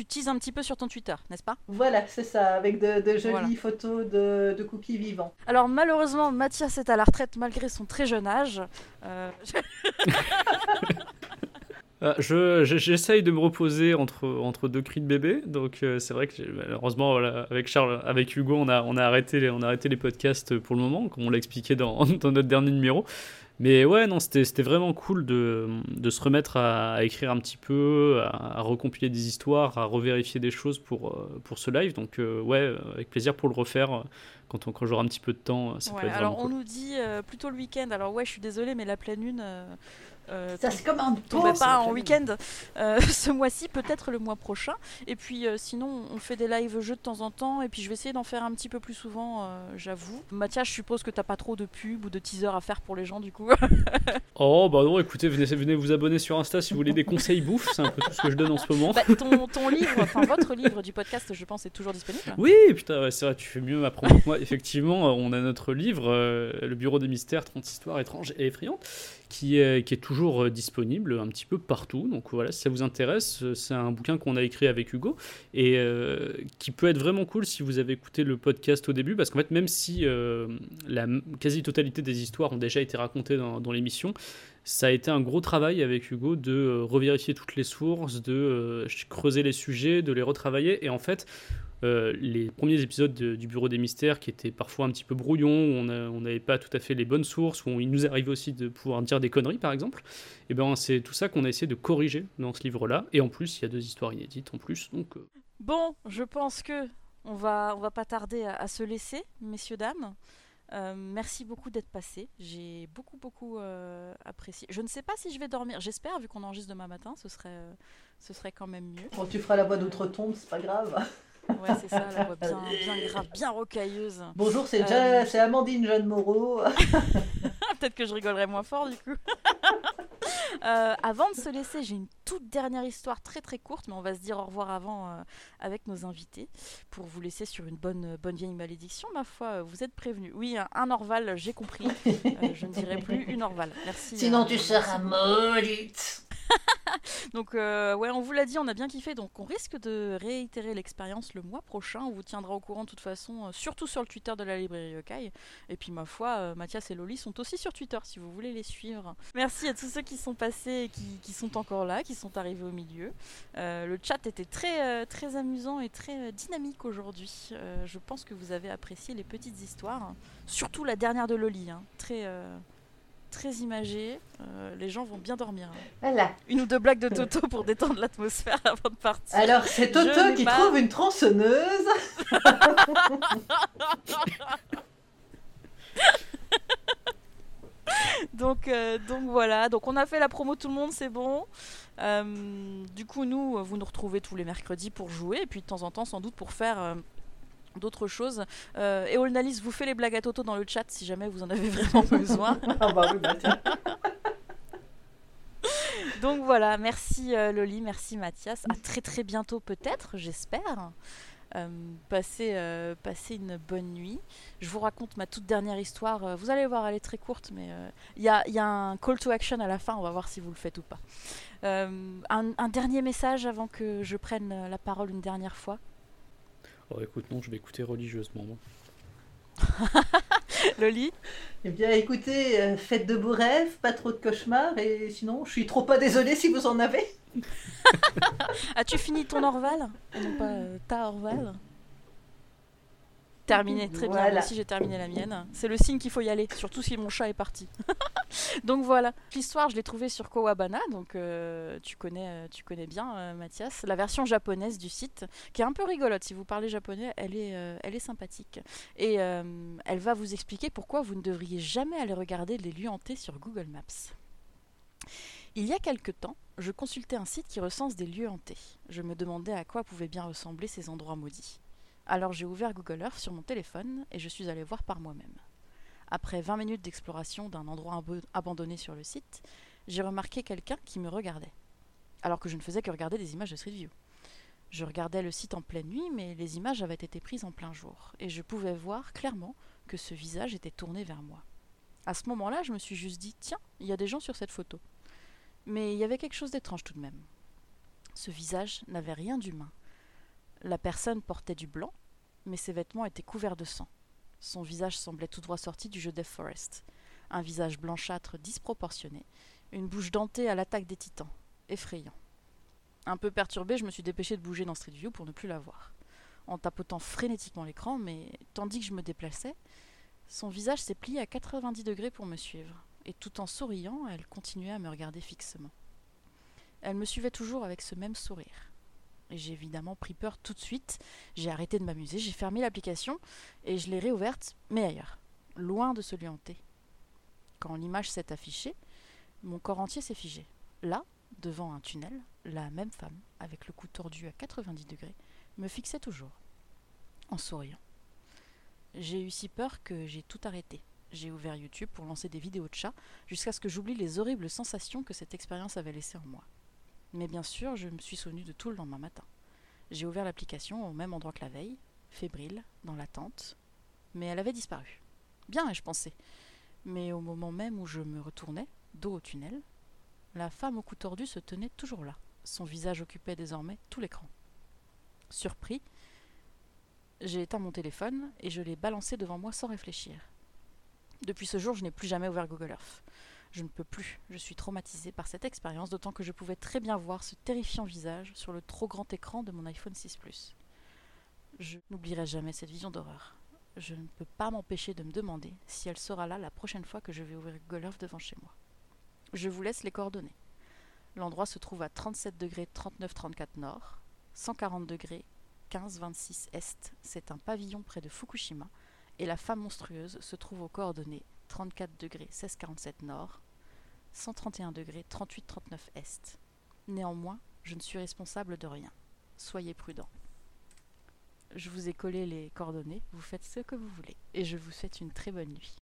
teases un petit peu sur ton Twitter, n'est-ce pas? Voilà, c'est ça, avec de jolies photos de cookies vivants. Alors malheureusement, Mathias est à la retraite malgré son très jeune âge. J'essaye de me reposer entre 2 cris de bébé, donc c'est vrai que malheureusement voilà, avec Charles, avec Hugo, on a arrêté les podcasts pour le moment, comme on l'a expliqué dans notre dernier numéro. Mais ouais, non, c'était vraiment cool de se remettre à écrire un petit peu, à recompiler des histoires, à revérifier des choses pour ce live. Donc ouais, avec plaisir pour le refaire quand j'aurai un petit peu de temps. Ça peut être alors cool. On nous dit plutôt le week-end. Alors ouais, je suis désolée, mais la pleine lune... ça se commande pas en week-end ce mois-ci, peut-être le mois prochain. Et puis sinon on fait des lives jeux de temps en temps, et puis je vais essayer d'en faire un petit peu plus souvent, j'avoue. Mathias, je suppose que t'as pas trop de pubs ou de teasers à faire pour les gens du coup. Oh bah non, écoutez, venez vous abonner sur Insta si vous voulez des conseils bouffe, c'est un peu tout ce que je donne en ce moment. Ton livre, enfin votre livre du podcast, je pense est toujours disponible. Oui, putain, ouais, c'est vrai, tu fais mieux à prendre que moi. Effectivement, on a notre livre Le Bureau des Mystères, 30 histoires étranges et effrayantes, qui est toujours disponible un petit peu partout. Donc voilà, si ça vous intéresse, c'est un bouquin qu'on a écrit avec Hugo et qui peut être vraiment cool si vous avez écouté le podcast au début, parce qu'en fait, même si la quasi-totalité des histoires ont déjà été racontées dans l'émission, ça a été un gros travail avec Hugo de revérifier toutes les sources, de creuser les sujets, de les retravailler. Et en fait, les premiers épisodes du Bureau des Mystères qui étaient parfois un petit peu brouillons, où on n'avait pas tout à fait les bonnes sources, où il nous arrivait aussi de pouvoir dire des conneries par exemple, et ben c'est tout ça qu'on a essayé de corriger dans ce livre-là, et en plus il y a 2 histoires inédites en plus, donc... Bon, je pense que on va pas tarder à se laisser, messieurs, dames. Merci beaucoup d'être passé. J'ai beaucoup apprécié. Je ne sais pas si je vais dormir. J'espère, vu qu'on enregistre demain matin, ce serait quand même mieux. Quand tu feras la voix d'outre-tombe, c'est pas grave. Ouais, c'est ça, la voix bien grave, bien rocailleuse. Bonjour, c'est Amandine Jeanne Moreau. Peut-être que je rigolerai moins fort, du coup. Avant de se laisser, j'ai une toute dernière histoire très très courte, mais on va se dire au revoir avant avec nos invités, pour vous laisser sur une bonne vieille malédiction, ma foi, vous êtes prévenus. Oui, un Orval, j'ai compris, je ne dirai plus une Orval, merci. Sinon tu seras maudite. Donc ouais, on vous l'a dit, on a bien kiffé, donc on risque de réitérer l'expérience le mois prochain, on vous tiendra au courant de toute façon, surtout sur le Twitter de la librairie Yokai, et puis ma foi, Mathias et Lolly sont aussi sur Twitter si vous voulez les suivre. Merci à tous ceux qui sont passés et qui sont encore là, qui sont arrivés au milieu. Le chat était très amusant et très dynamique aujourd'hui, je pense que vous avez apprécié les petites histoires, surtout la dernière de Lolly, hein. Très imagé, les gens vont bien dormir. Hein. Voilà. Une ou deux blagues de Toto pour détendre l'atmosphère avant de partir. Alors c'est Toto qui trouve une tronçonneuse. Donc voilà, donc on a fait la promo tout le monde, c'est bon. Du coup nous, vous nous retrouvez tous les mercredis pour jouer et puis de temps en temps sans doute pour faire... d'autres choses. Et Olnalis vous fait les blagues à Toto dans le chat si jamais vous en avez vraiment besoin. Ah bah oui, bah tiens. Donc voilà, merci Loli, merci Mathias. À très très bientôt peut-être, j'espère. Passez une bonne nuit. Je vous raconte ma toute dernière histoire. Vous allez voir, elle est très courte, mais il y a un call to action à la fin. On va voir si vous le faites ou pas. Un dernier message avant que je prenne la parole une dernière fois. Oh, écoute, non, je vais écouter religieusement. Loli ? Eh bien, écoutez, faites de beaux rêves, pas trop de cauchemars, et sinon, je suis trop pas désolée si vous en avez. As-tu fini ton Orval ? Non, pas ta Orval ? Terminé, très voilà. Bien, moi aussi j'ai terminé la mienne. C'est le signe qu'il faut y aller, surtout si mon chat est parti. Donc voilà, l'histoire je l'ai trouvée sur Kowabana, donc tu connais bien Mathias, la version japonaise du site, qui est un peu rigolote, si vous parlez japonais, elle est sympathique. Et elle va vous expliquer pourquoi vous ne devriez jamais aller regarder les lieux hantés sur Google Maps. Il y a quelque temps, je consultais un site qui recense des lieux hantés. Je me demandais à quoi pouvaient bien ressembler ces endroits maudits. Alors j'ai ouvert Google Earth sur mon téléphone et je suis allée voir par moi-même. Après 20 minutes d'exploration d'un endroit abandonné sur le site, j'ai remarqué quelqu'un qui me regardait, alors que je ne faisais que regarder des images de Street View. Je regardais le site en pleine nuit, mais les images avaient été prises en plein jour, et je pouvais voir clairement que ce visage était tourné vers moi. À ce moment-là, je me suis juste dit « Tiens, il y a des gens sur cette photo ». Mais il y avait quelque chose d'étrange tout de même. Ce visage n'avait rien d'humain. La personne portait du blanc, mais ses vêtements étaient couverts de sang. Son visage semblait tout droit sorti du jeu Death Forest. Un visage blanchâtre disproportionné, une bouche dentée à l'attaque des titans. Effrayant. Un peu perturbé, je me suis dépêchée de bouger dans Street View pour ne plus la voir. En tapotant frénétiquement l'écran, mais tandis que je me déplaçais, son visage s'est plié à 90 degrés pour me suivre. Et tout en souriant, elle continuait à me regarder fixement. Elle me suivait toujours avec ce même sourire. Et j'ai évidemment pris peur tout de suite, j'ai arrêté de m'amuser, j'ai fermé l'application et je l'ai réouverte, mais ailleurs, loin de ce lieu hanté. Quand l'image s'est affichée, mon corps entier s'est figé. Là, devant un tunnel, la même femme, avec le cou tordu à 90 degrés, me fixait toujours, en souriant. J'ai eu si peur que j'ai tout arrêté. J'ai ouvert YouTube pour lancer des vidéos de chats, jusqu'à ce que j'oublie les horribles sensations que cette expérience avait laissées en moi. Mais bien sûr, je me suis souvenue de tout le lendemain matin. J'ai ouvert l'application au même endroit que la veille, fébrile, dans l'attente, mais elle avait disparu. Bien, je pensais. Mais au moment même où je me retournais, dos au tunnel, la femme au cou tordu se tenait toujours là. Son visage occupait désormais tout l'écran. Surpris, j'ai éteint mon téléphone et je l'ai balancé devant moi sans réfléchir. Depuis ce jour, je n'ai plus jamais ouvert Google Earth. Je ne peux plus, je suis traumatisée par cette expérience, d'autant que je pouvais très bien voir ce terrifiant visage sur le trop grand écran de mon iPhone 6 Plus. Je n'oublierai jamais cette vision d'horreur. Je ne peux pas m'empêcher de me demander si elle sera là la prochaine fois que je vais ouvrir Google Earth devant chez moi. Je vous laisse les coordonnées. L'endroit se trouve à 37 degrés 39 34 nord, 140 degrés 15 26 est. C'est un pavillon près de Fukushima et la femme monstrueuse se trouve aux coordonnées 34 degrés 1647 nord, 131 degrés 3839 est. Néanmoins, je ne suis responsable de rien. Soyez prudents. Je vous ai collé les coordonnées, vous faites ce que vous voulez. Et je vous souhaite une très bonne nuit.